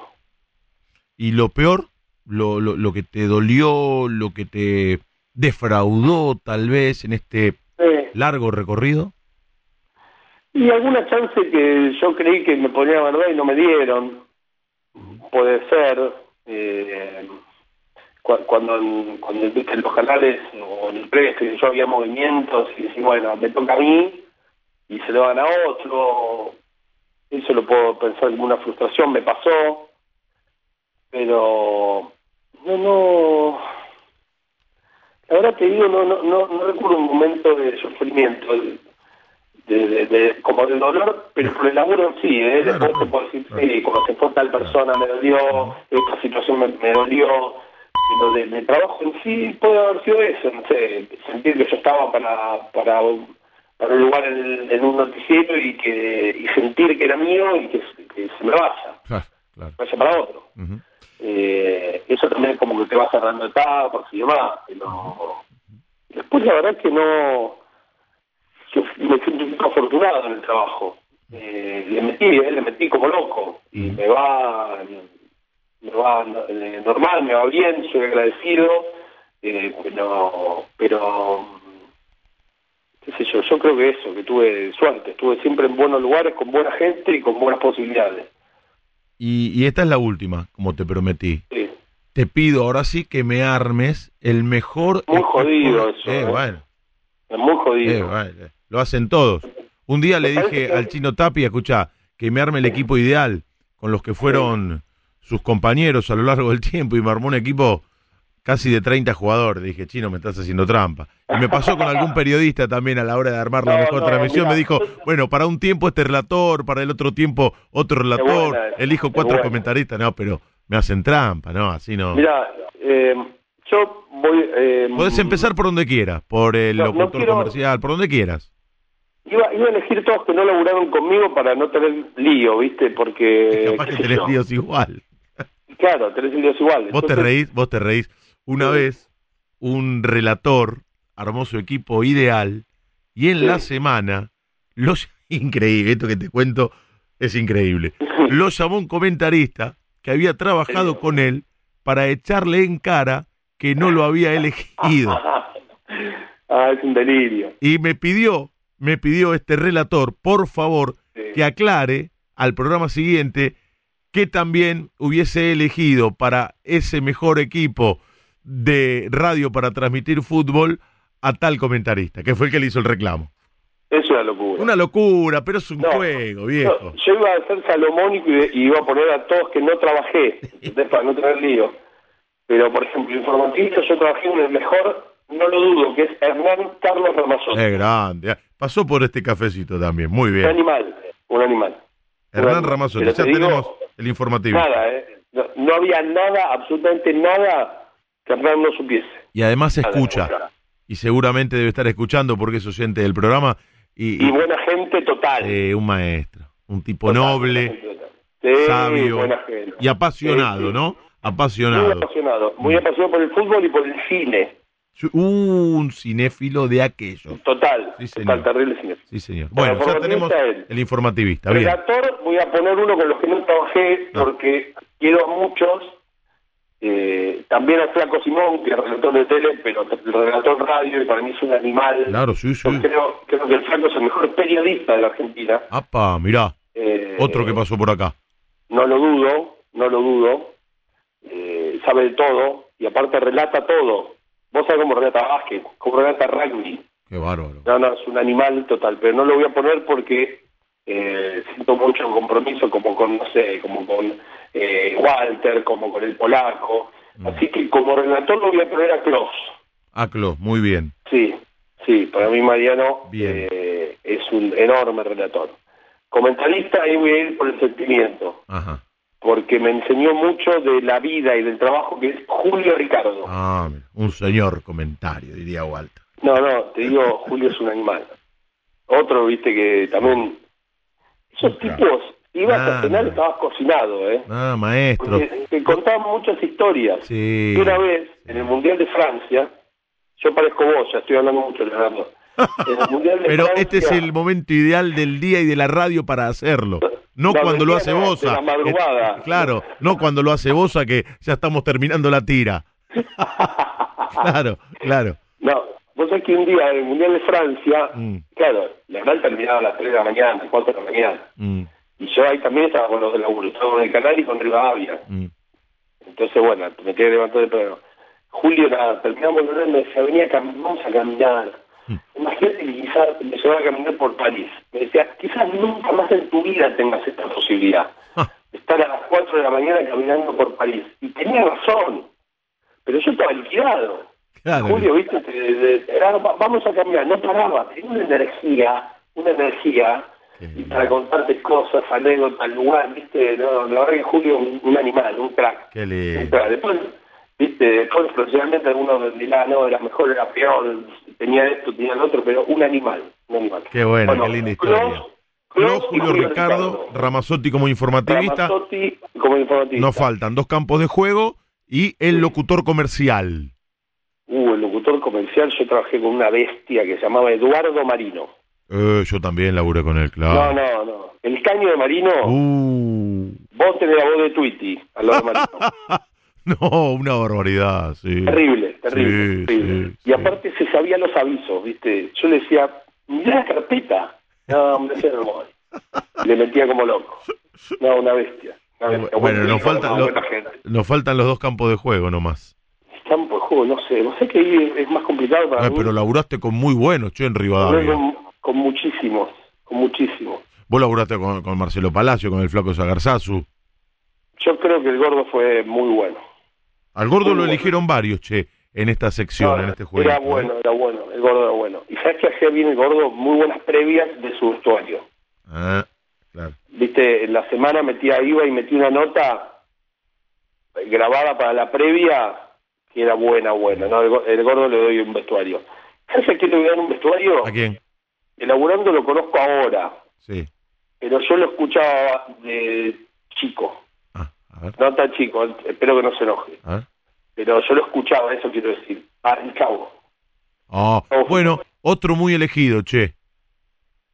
¿Y lo peor? Lo, lo, lo que te dolió, lo que te defraudó tal vez en este sí. largo recorrido? Y alguna chance que yo creí que me podría haber y no me dieron. Puede ser. Eh, cu- cuando cuando viste en los canales o en el precio yo había movimientos y decís, bueno, me toca a mí y se lo dan a otro. Eso lo puedo pensar, alguna frustración me pasó. Pero no, no... La verdad te digo, no, no, no, no recuerdo un momento de sufrimiento, de, de, de, de, como del dolor, pero por el laburo sí, ¿eh? Claro, después te puedo decir, claro. sí, como se fue tal persona, me dolió, esta situación me, me dolió, pero de, de trabajo en sí puede haber sido eso, no sé, sentir que yo estaba para para un, para un lugar en, en un noticiero y que y sentir que era mío y que, que se me vaya, claro, claro. vaya para otro. Uh-huh. Eh, eso también es como que te vas cerrando etapas y demás, pero después la verdad es que no, yo me siento un poco afortunado en el trabajo, eh, le metí, eh, le metí como loco y me va me va eh, normal, me va bien, soy agradecido, eh, pero pero qué sé yo, yo creo que eso, que tuve suerte, estuve siempre en buenos lugares, con buena gente y con buenas posibilidades. Y, y esta es la última, como te prometí. Sí. Te pido ahora sí que me armes el mejor... Muy jodido eso. Eh, eh. Bueno. Es muy jodido. Eh, bueno. Lo hacen todos. Un día me le dije que... al Chino Tapia, escuchá, que me arme el equipo ideal con los que fueron sus compañeros a lo largo del tiempo, y me armó un equipo casi de treinta jugadores. Dije, Chino, me estás haciendo trampa. Y me pasó con algún periodista también a la hora de armar la no, mejor no, transmisión. Mira, me dijo, bueno, para un tiempo este relator, para el otro tiempo otro relator, buena, elijo cuatro buena. comentaristas. No, pero me hacen trampa, no, así no. Mira, eh, yo voy... Eh, podés empezar por donde quieras, por el no, locutor no quiero... comercial, por donde quieras. Iba, iba a elegir todos que no laburaron conmigo para no tener lío, ¿viste? Porque... Y capaz que tenés líos igual. Claro, tenés líos igual. Vos Entonces... te reís, vos te reís. Una vez, un relator armó su equipo ideal y en sí. la semana, los increíble, esto que te cuento es increíble, lo llamó un comentarista que había trabajado con él para echarle en cara que no lo había elegido. Ah, es un delirio. Y me pidió, me pidió este relator, por favor, sí. que aclare al programa siguiente que también hubiese elegido para ese mejor equipo de radio para transmitir fútbol a tal comentarista, que fue el que le hizo el reclamo. Es una locura. Una locura, pero es un no, juego, viejo. No, yo iba a ser salomónico y, y iba a poner a todos que no trabajé, para no tener lío. Pero, por ejemplo, informatista, yo trabajé en el mejor, no lo dudo, que es Hernán Carlos Ramazzotti. Es grande. Pasó por este cafecito también, muy bien. Un animal, un animal. Hernán Ramazzotti, ya te tenemos digo, el informativo. Nada, eh. no, no había nada, absolutamente nada... No supiese. Y además se escucha, y seguramente debe estar escuchando porque es oyente del programa. Y, y, y buena gente total. Eh, un maestro, un tipo total, noble, sí, sabio y apasionado, sí, sí. ¿no? Apasionado. Muy apasionado, muy apasionado por el fútbol y por el cine. Un cinéfilo de aquellos. Total, sí, total, terrible cinéfilo. Sí, señor. Bueno, bueno ya tenemos él. El informativista. El relator, bien. Voy a poner uno con los que no trabajé no. porque quiero a muchos. Eh, también a Flaco Simón, que es relator de tele, pero relator radio, y para mí es un animal. Claro, sí, sí. Yo creo, creo que el Flaco es el mejor periodista de la Argentina. ¡Apa! Mirá, eh, otro que pasó por acá. No lo dudo, no lo dudo. Eh, sabe de todo, y aparte relata todo. Vos sabés cómo relata básquet, cómo relata rugby. ¡Qué bárbaro! No, no, es un animal total, pero no lo voy a poner porque... Eh, siento mucho compromiso como con, no sé, como con eh, Walter, como con el polaco. Así que como relator lo voy a poner a Klos. A Klos, muy bien. Sí, sí, para mí Mariano eh, es un enorme relator. Comentarista, ahí voy a ir por el sentimiento. Ajá. Porque me enseñó mucho de la vida y del trabajo, que es Julio Ricardo. Ah, un señor comentario, diría Walter. No, no, te digo, Julio es un animal. Otro, viste, que también... Esos tipos, ibas ah, a cenar y estabas cocinado, ¿eh? Ah, maestro. Te contaban muchas historias. Sí. Y una vez, en el Mundial de Francia, yo parezco vos, ya estoy hablando mucho, Leonardo. En el Mundial de Pero Francia, este es el momento ideal del día y de la radio para hacerlo. No cuando lo hace Bosa. La madrugada. Claro, no cuando lo hace Bosa, que ya estamos terminando la tira. Claro, claro. No. Vos sabés que un día en el Mundial de Francia, mm. claro, la verdad terminaba a las tres de la mañana, cuatro de la mañana. Mm. Y yo ahí también estaba con los de laburo, estaba con el canal y con Rivadavia. Mm. Entonces, bueno, me quedé levantado de pedo. Julio, nada, terminamos de hablar, me decía, venía, vamos a caminar. Mm. Imagínate que quizás me llevaba a caminar por París. Me decía, quizás nunca más en tu vida tengas esta posibilidad. Ah. Estar a las cuatro de la mañana caminando por París. Y tenía razón, pero yo estaba liquidado. Claro. Julio, viste, te, te, te, era, vamos a cambiar, no paraba, tenía una energía, una energía, y para contarte cosas, anécdotas, lugar, viste, no, la verdad que Julio un, un animal, un crack. Qué lindo. Un crack. Después, viste, después profesionalmente algunos dirán, no, era mejor, era peor, tenía esto, tenía lo otro, pero un animal, un animal. Qué bueno, bueno qué linda historia. Clos, Clos, Julio, Julio Ricardo, Ricardo, Ramazzotti como informativista. Ramazzotti como informativista. Nos faltan dos campos de juego y el locutor comercial. Uh, el locutor comercial, yo trabajé con una bestia que se llamaba Eduardo Marino. Eh, yo también laburé con él, claro. No, no, no. El caño de Marino, uh. vos tenés la voz de Tweety al lado de Marino. No, una barbaridad, sí. Terrible, terrible. Sí, terrible. Sí, y aparte sí. se sabía los avisos, ¿viste? Yo le decía, mirá la carpeta. No, me decía, no voy. Le metía como loco. No, una bestia. Una bestia. Bueno, nos faltan, los, nos faltan los dos campos de juego nomás. Campo de juego, no sé, no sé que ahí es más complicado para ah, mí. Pero laburaste con muy buenos, che, en Rivadavia. Con, con muchísimos, con muchísimos. Vos laburaste con, con Marcelo Palacios, con el flaco Zagarzazu. Yo creo que el gordo fue muy bueno. Al gordo muy lo bueno. Eligieron varios, che, en esta sección, no, en este juego. Era bueno, era bueno, el gordo era bueno. Y sabes que hacía bien el gordo, muy buenas previas de su vestuario. Ah, claro. Viste, en la semana metía IVA y metí una nota grabada para la previa, que era buena, buena. No, el, el gordo le doy un vestuario. ¿Sabes a quién le voy a dar un vestuario? ¿A quién? Elaborando lo conozco ahora. Sí. Pero yo lo escuchaba de chico. Ah, a ver. No tan chico, espero que no se enoje. A ver. Pero yo lo escuchaba, eso quiero decir. Ah, el Cabo. Oh, bueno, otro muy elegido, che.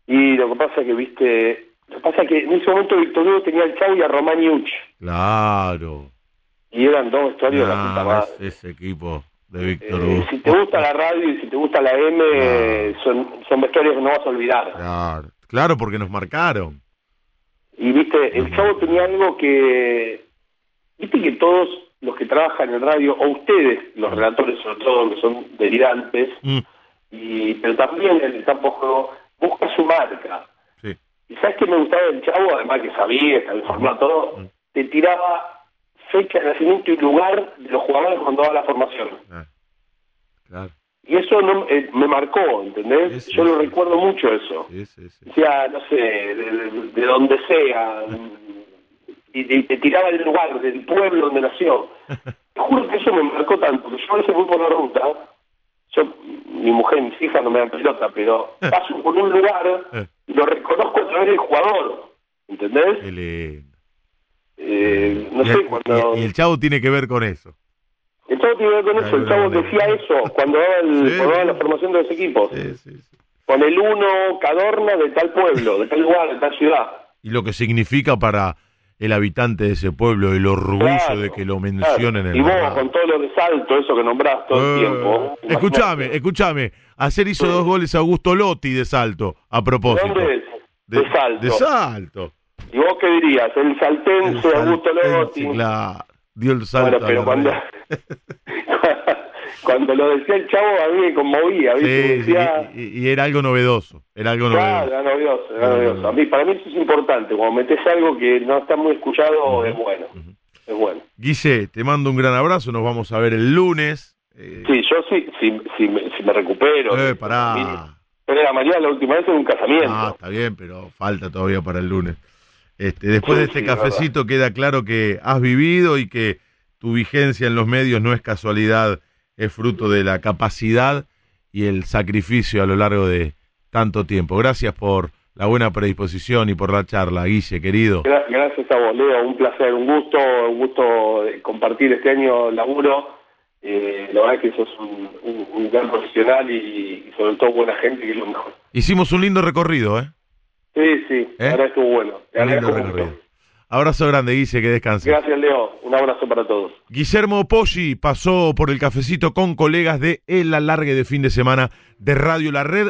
Y lo que pasa es que, viste... Lo que pasa es que en ese momento Víctor Hugo tenía al Chau y a Román Yuch. Claro. Y eran dos vestuarios nah, de la puta madre. Ese equipo de Víctor Hugo. Eh, si te gusta la radio y si te gusta la M, nah. son, son vestuarios que no vas a olvidar. Claro, claro, porque nos marcaron. Y viste, el Chavo tenía algo que... Viste que todos los que trabajan en radio, o ustedes, los relatores sobre todo, que son delirantes, mm. y pero también en el campo de juego, busca su marca. Sí. Y sabes que me gustaba el Chavo, además que sabía, que informaba todo, mm. te tiraba fecha de nacimiento y lugar de los jugadores cuando daba la formación. Ah, claro. Y eso no, eh, me marcó, ¿entendés? Es, Yo es, lo es, recuerdo es, mucho eso. Es, es, es. O sea, no sé, de, de, de donde sea. Y te tiraba del lugar, del pueblo donde nació. Te juro que eso me marcó tanto, porque yo a veces voy por la ruta, yo, mi mujer y mis hijas no me dan pelota, pero paso por un lugar y lo reconozco a través del jugador, ¿entendés? El, eh... Eh, no y, sé, cuando... y, y el Chavo tiene que ver con eso. El Chavo tiene que ver con eso. El Chavo decía eso cuando daba, el, sí, cuando daba la formación de los equipos. Sí, sí, sí. Con el uno Cadorna de tal pueblo, de tal lugar, de tal ciudad. Y lo que significa para el habitante de ese pueblo, el orgullo claro, de que lo mencionen claro. en el Y vos, lugar. Con todo lo de Salto, eso que nombrás todo uh, el tiempo. Escuchame, escuchame. Ayer hizo sí. dos goles Augusto Lotti de Salto, a propósito. ¿Dónde es? De, de Salto. De Salto. ¿Y vos qué dirías? El saltense, el Augusto Lotti. La... Dio el salto. Bueno, pero cuando... cuando lo decía el Chavo, a mí me conmovía. ¿Viste? Sí, decía... y, y era algo novedoso. Era algo claro, novedoso. Era novedoso, era novedoso. No, no, no. A mí, para mí eso es importante. Cuando metés algo que no está muy escuchado, uh-huh. es bueno. Uh-huh. Es bueno. Guille, te mando un gran abrazo. Nos vamos a ver el lunes. Eh... Sí, yo sí, si, si, me, si me recupero. Eh, pará. Pero la mañana, la última vez, en un casamiento. Ah, está bien, pero falta todavía para el lunes. Este, después sí, de este sí, cafecito queda claro que has vivido y que tu vigencia en los medios no es casualidad, es fruto de la capacidad y el sacrificio a lo largo de tanto tiempo. Gracias por la buena predisposición y por la charla, Guille, querido. Gracias a vos, Leo, un placer, un gusto, un gusto compartir este año laburo. Eh, la verdad es que sos un, un, un gran profesional y, y sobre todo buena gente, que es lo mejor. Hicimos un lindo recorrido, ¿eh? Sí, sí, ¿Eh? ahora estuvo bueno. Ahora abrazo grande, Guille, que descanse. Gracias, Leo. Un abrazo para todos. Guillermo Poggi pasó por el cafecito con colegas de El Alargue de fin de semana de Radio La Red.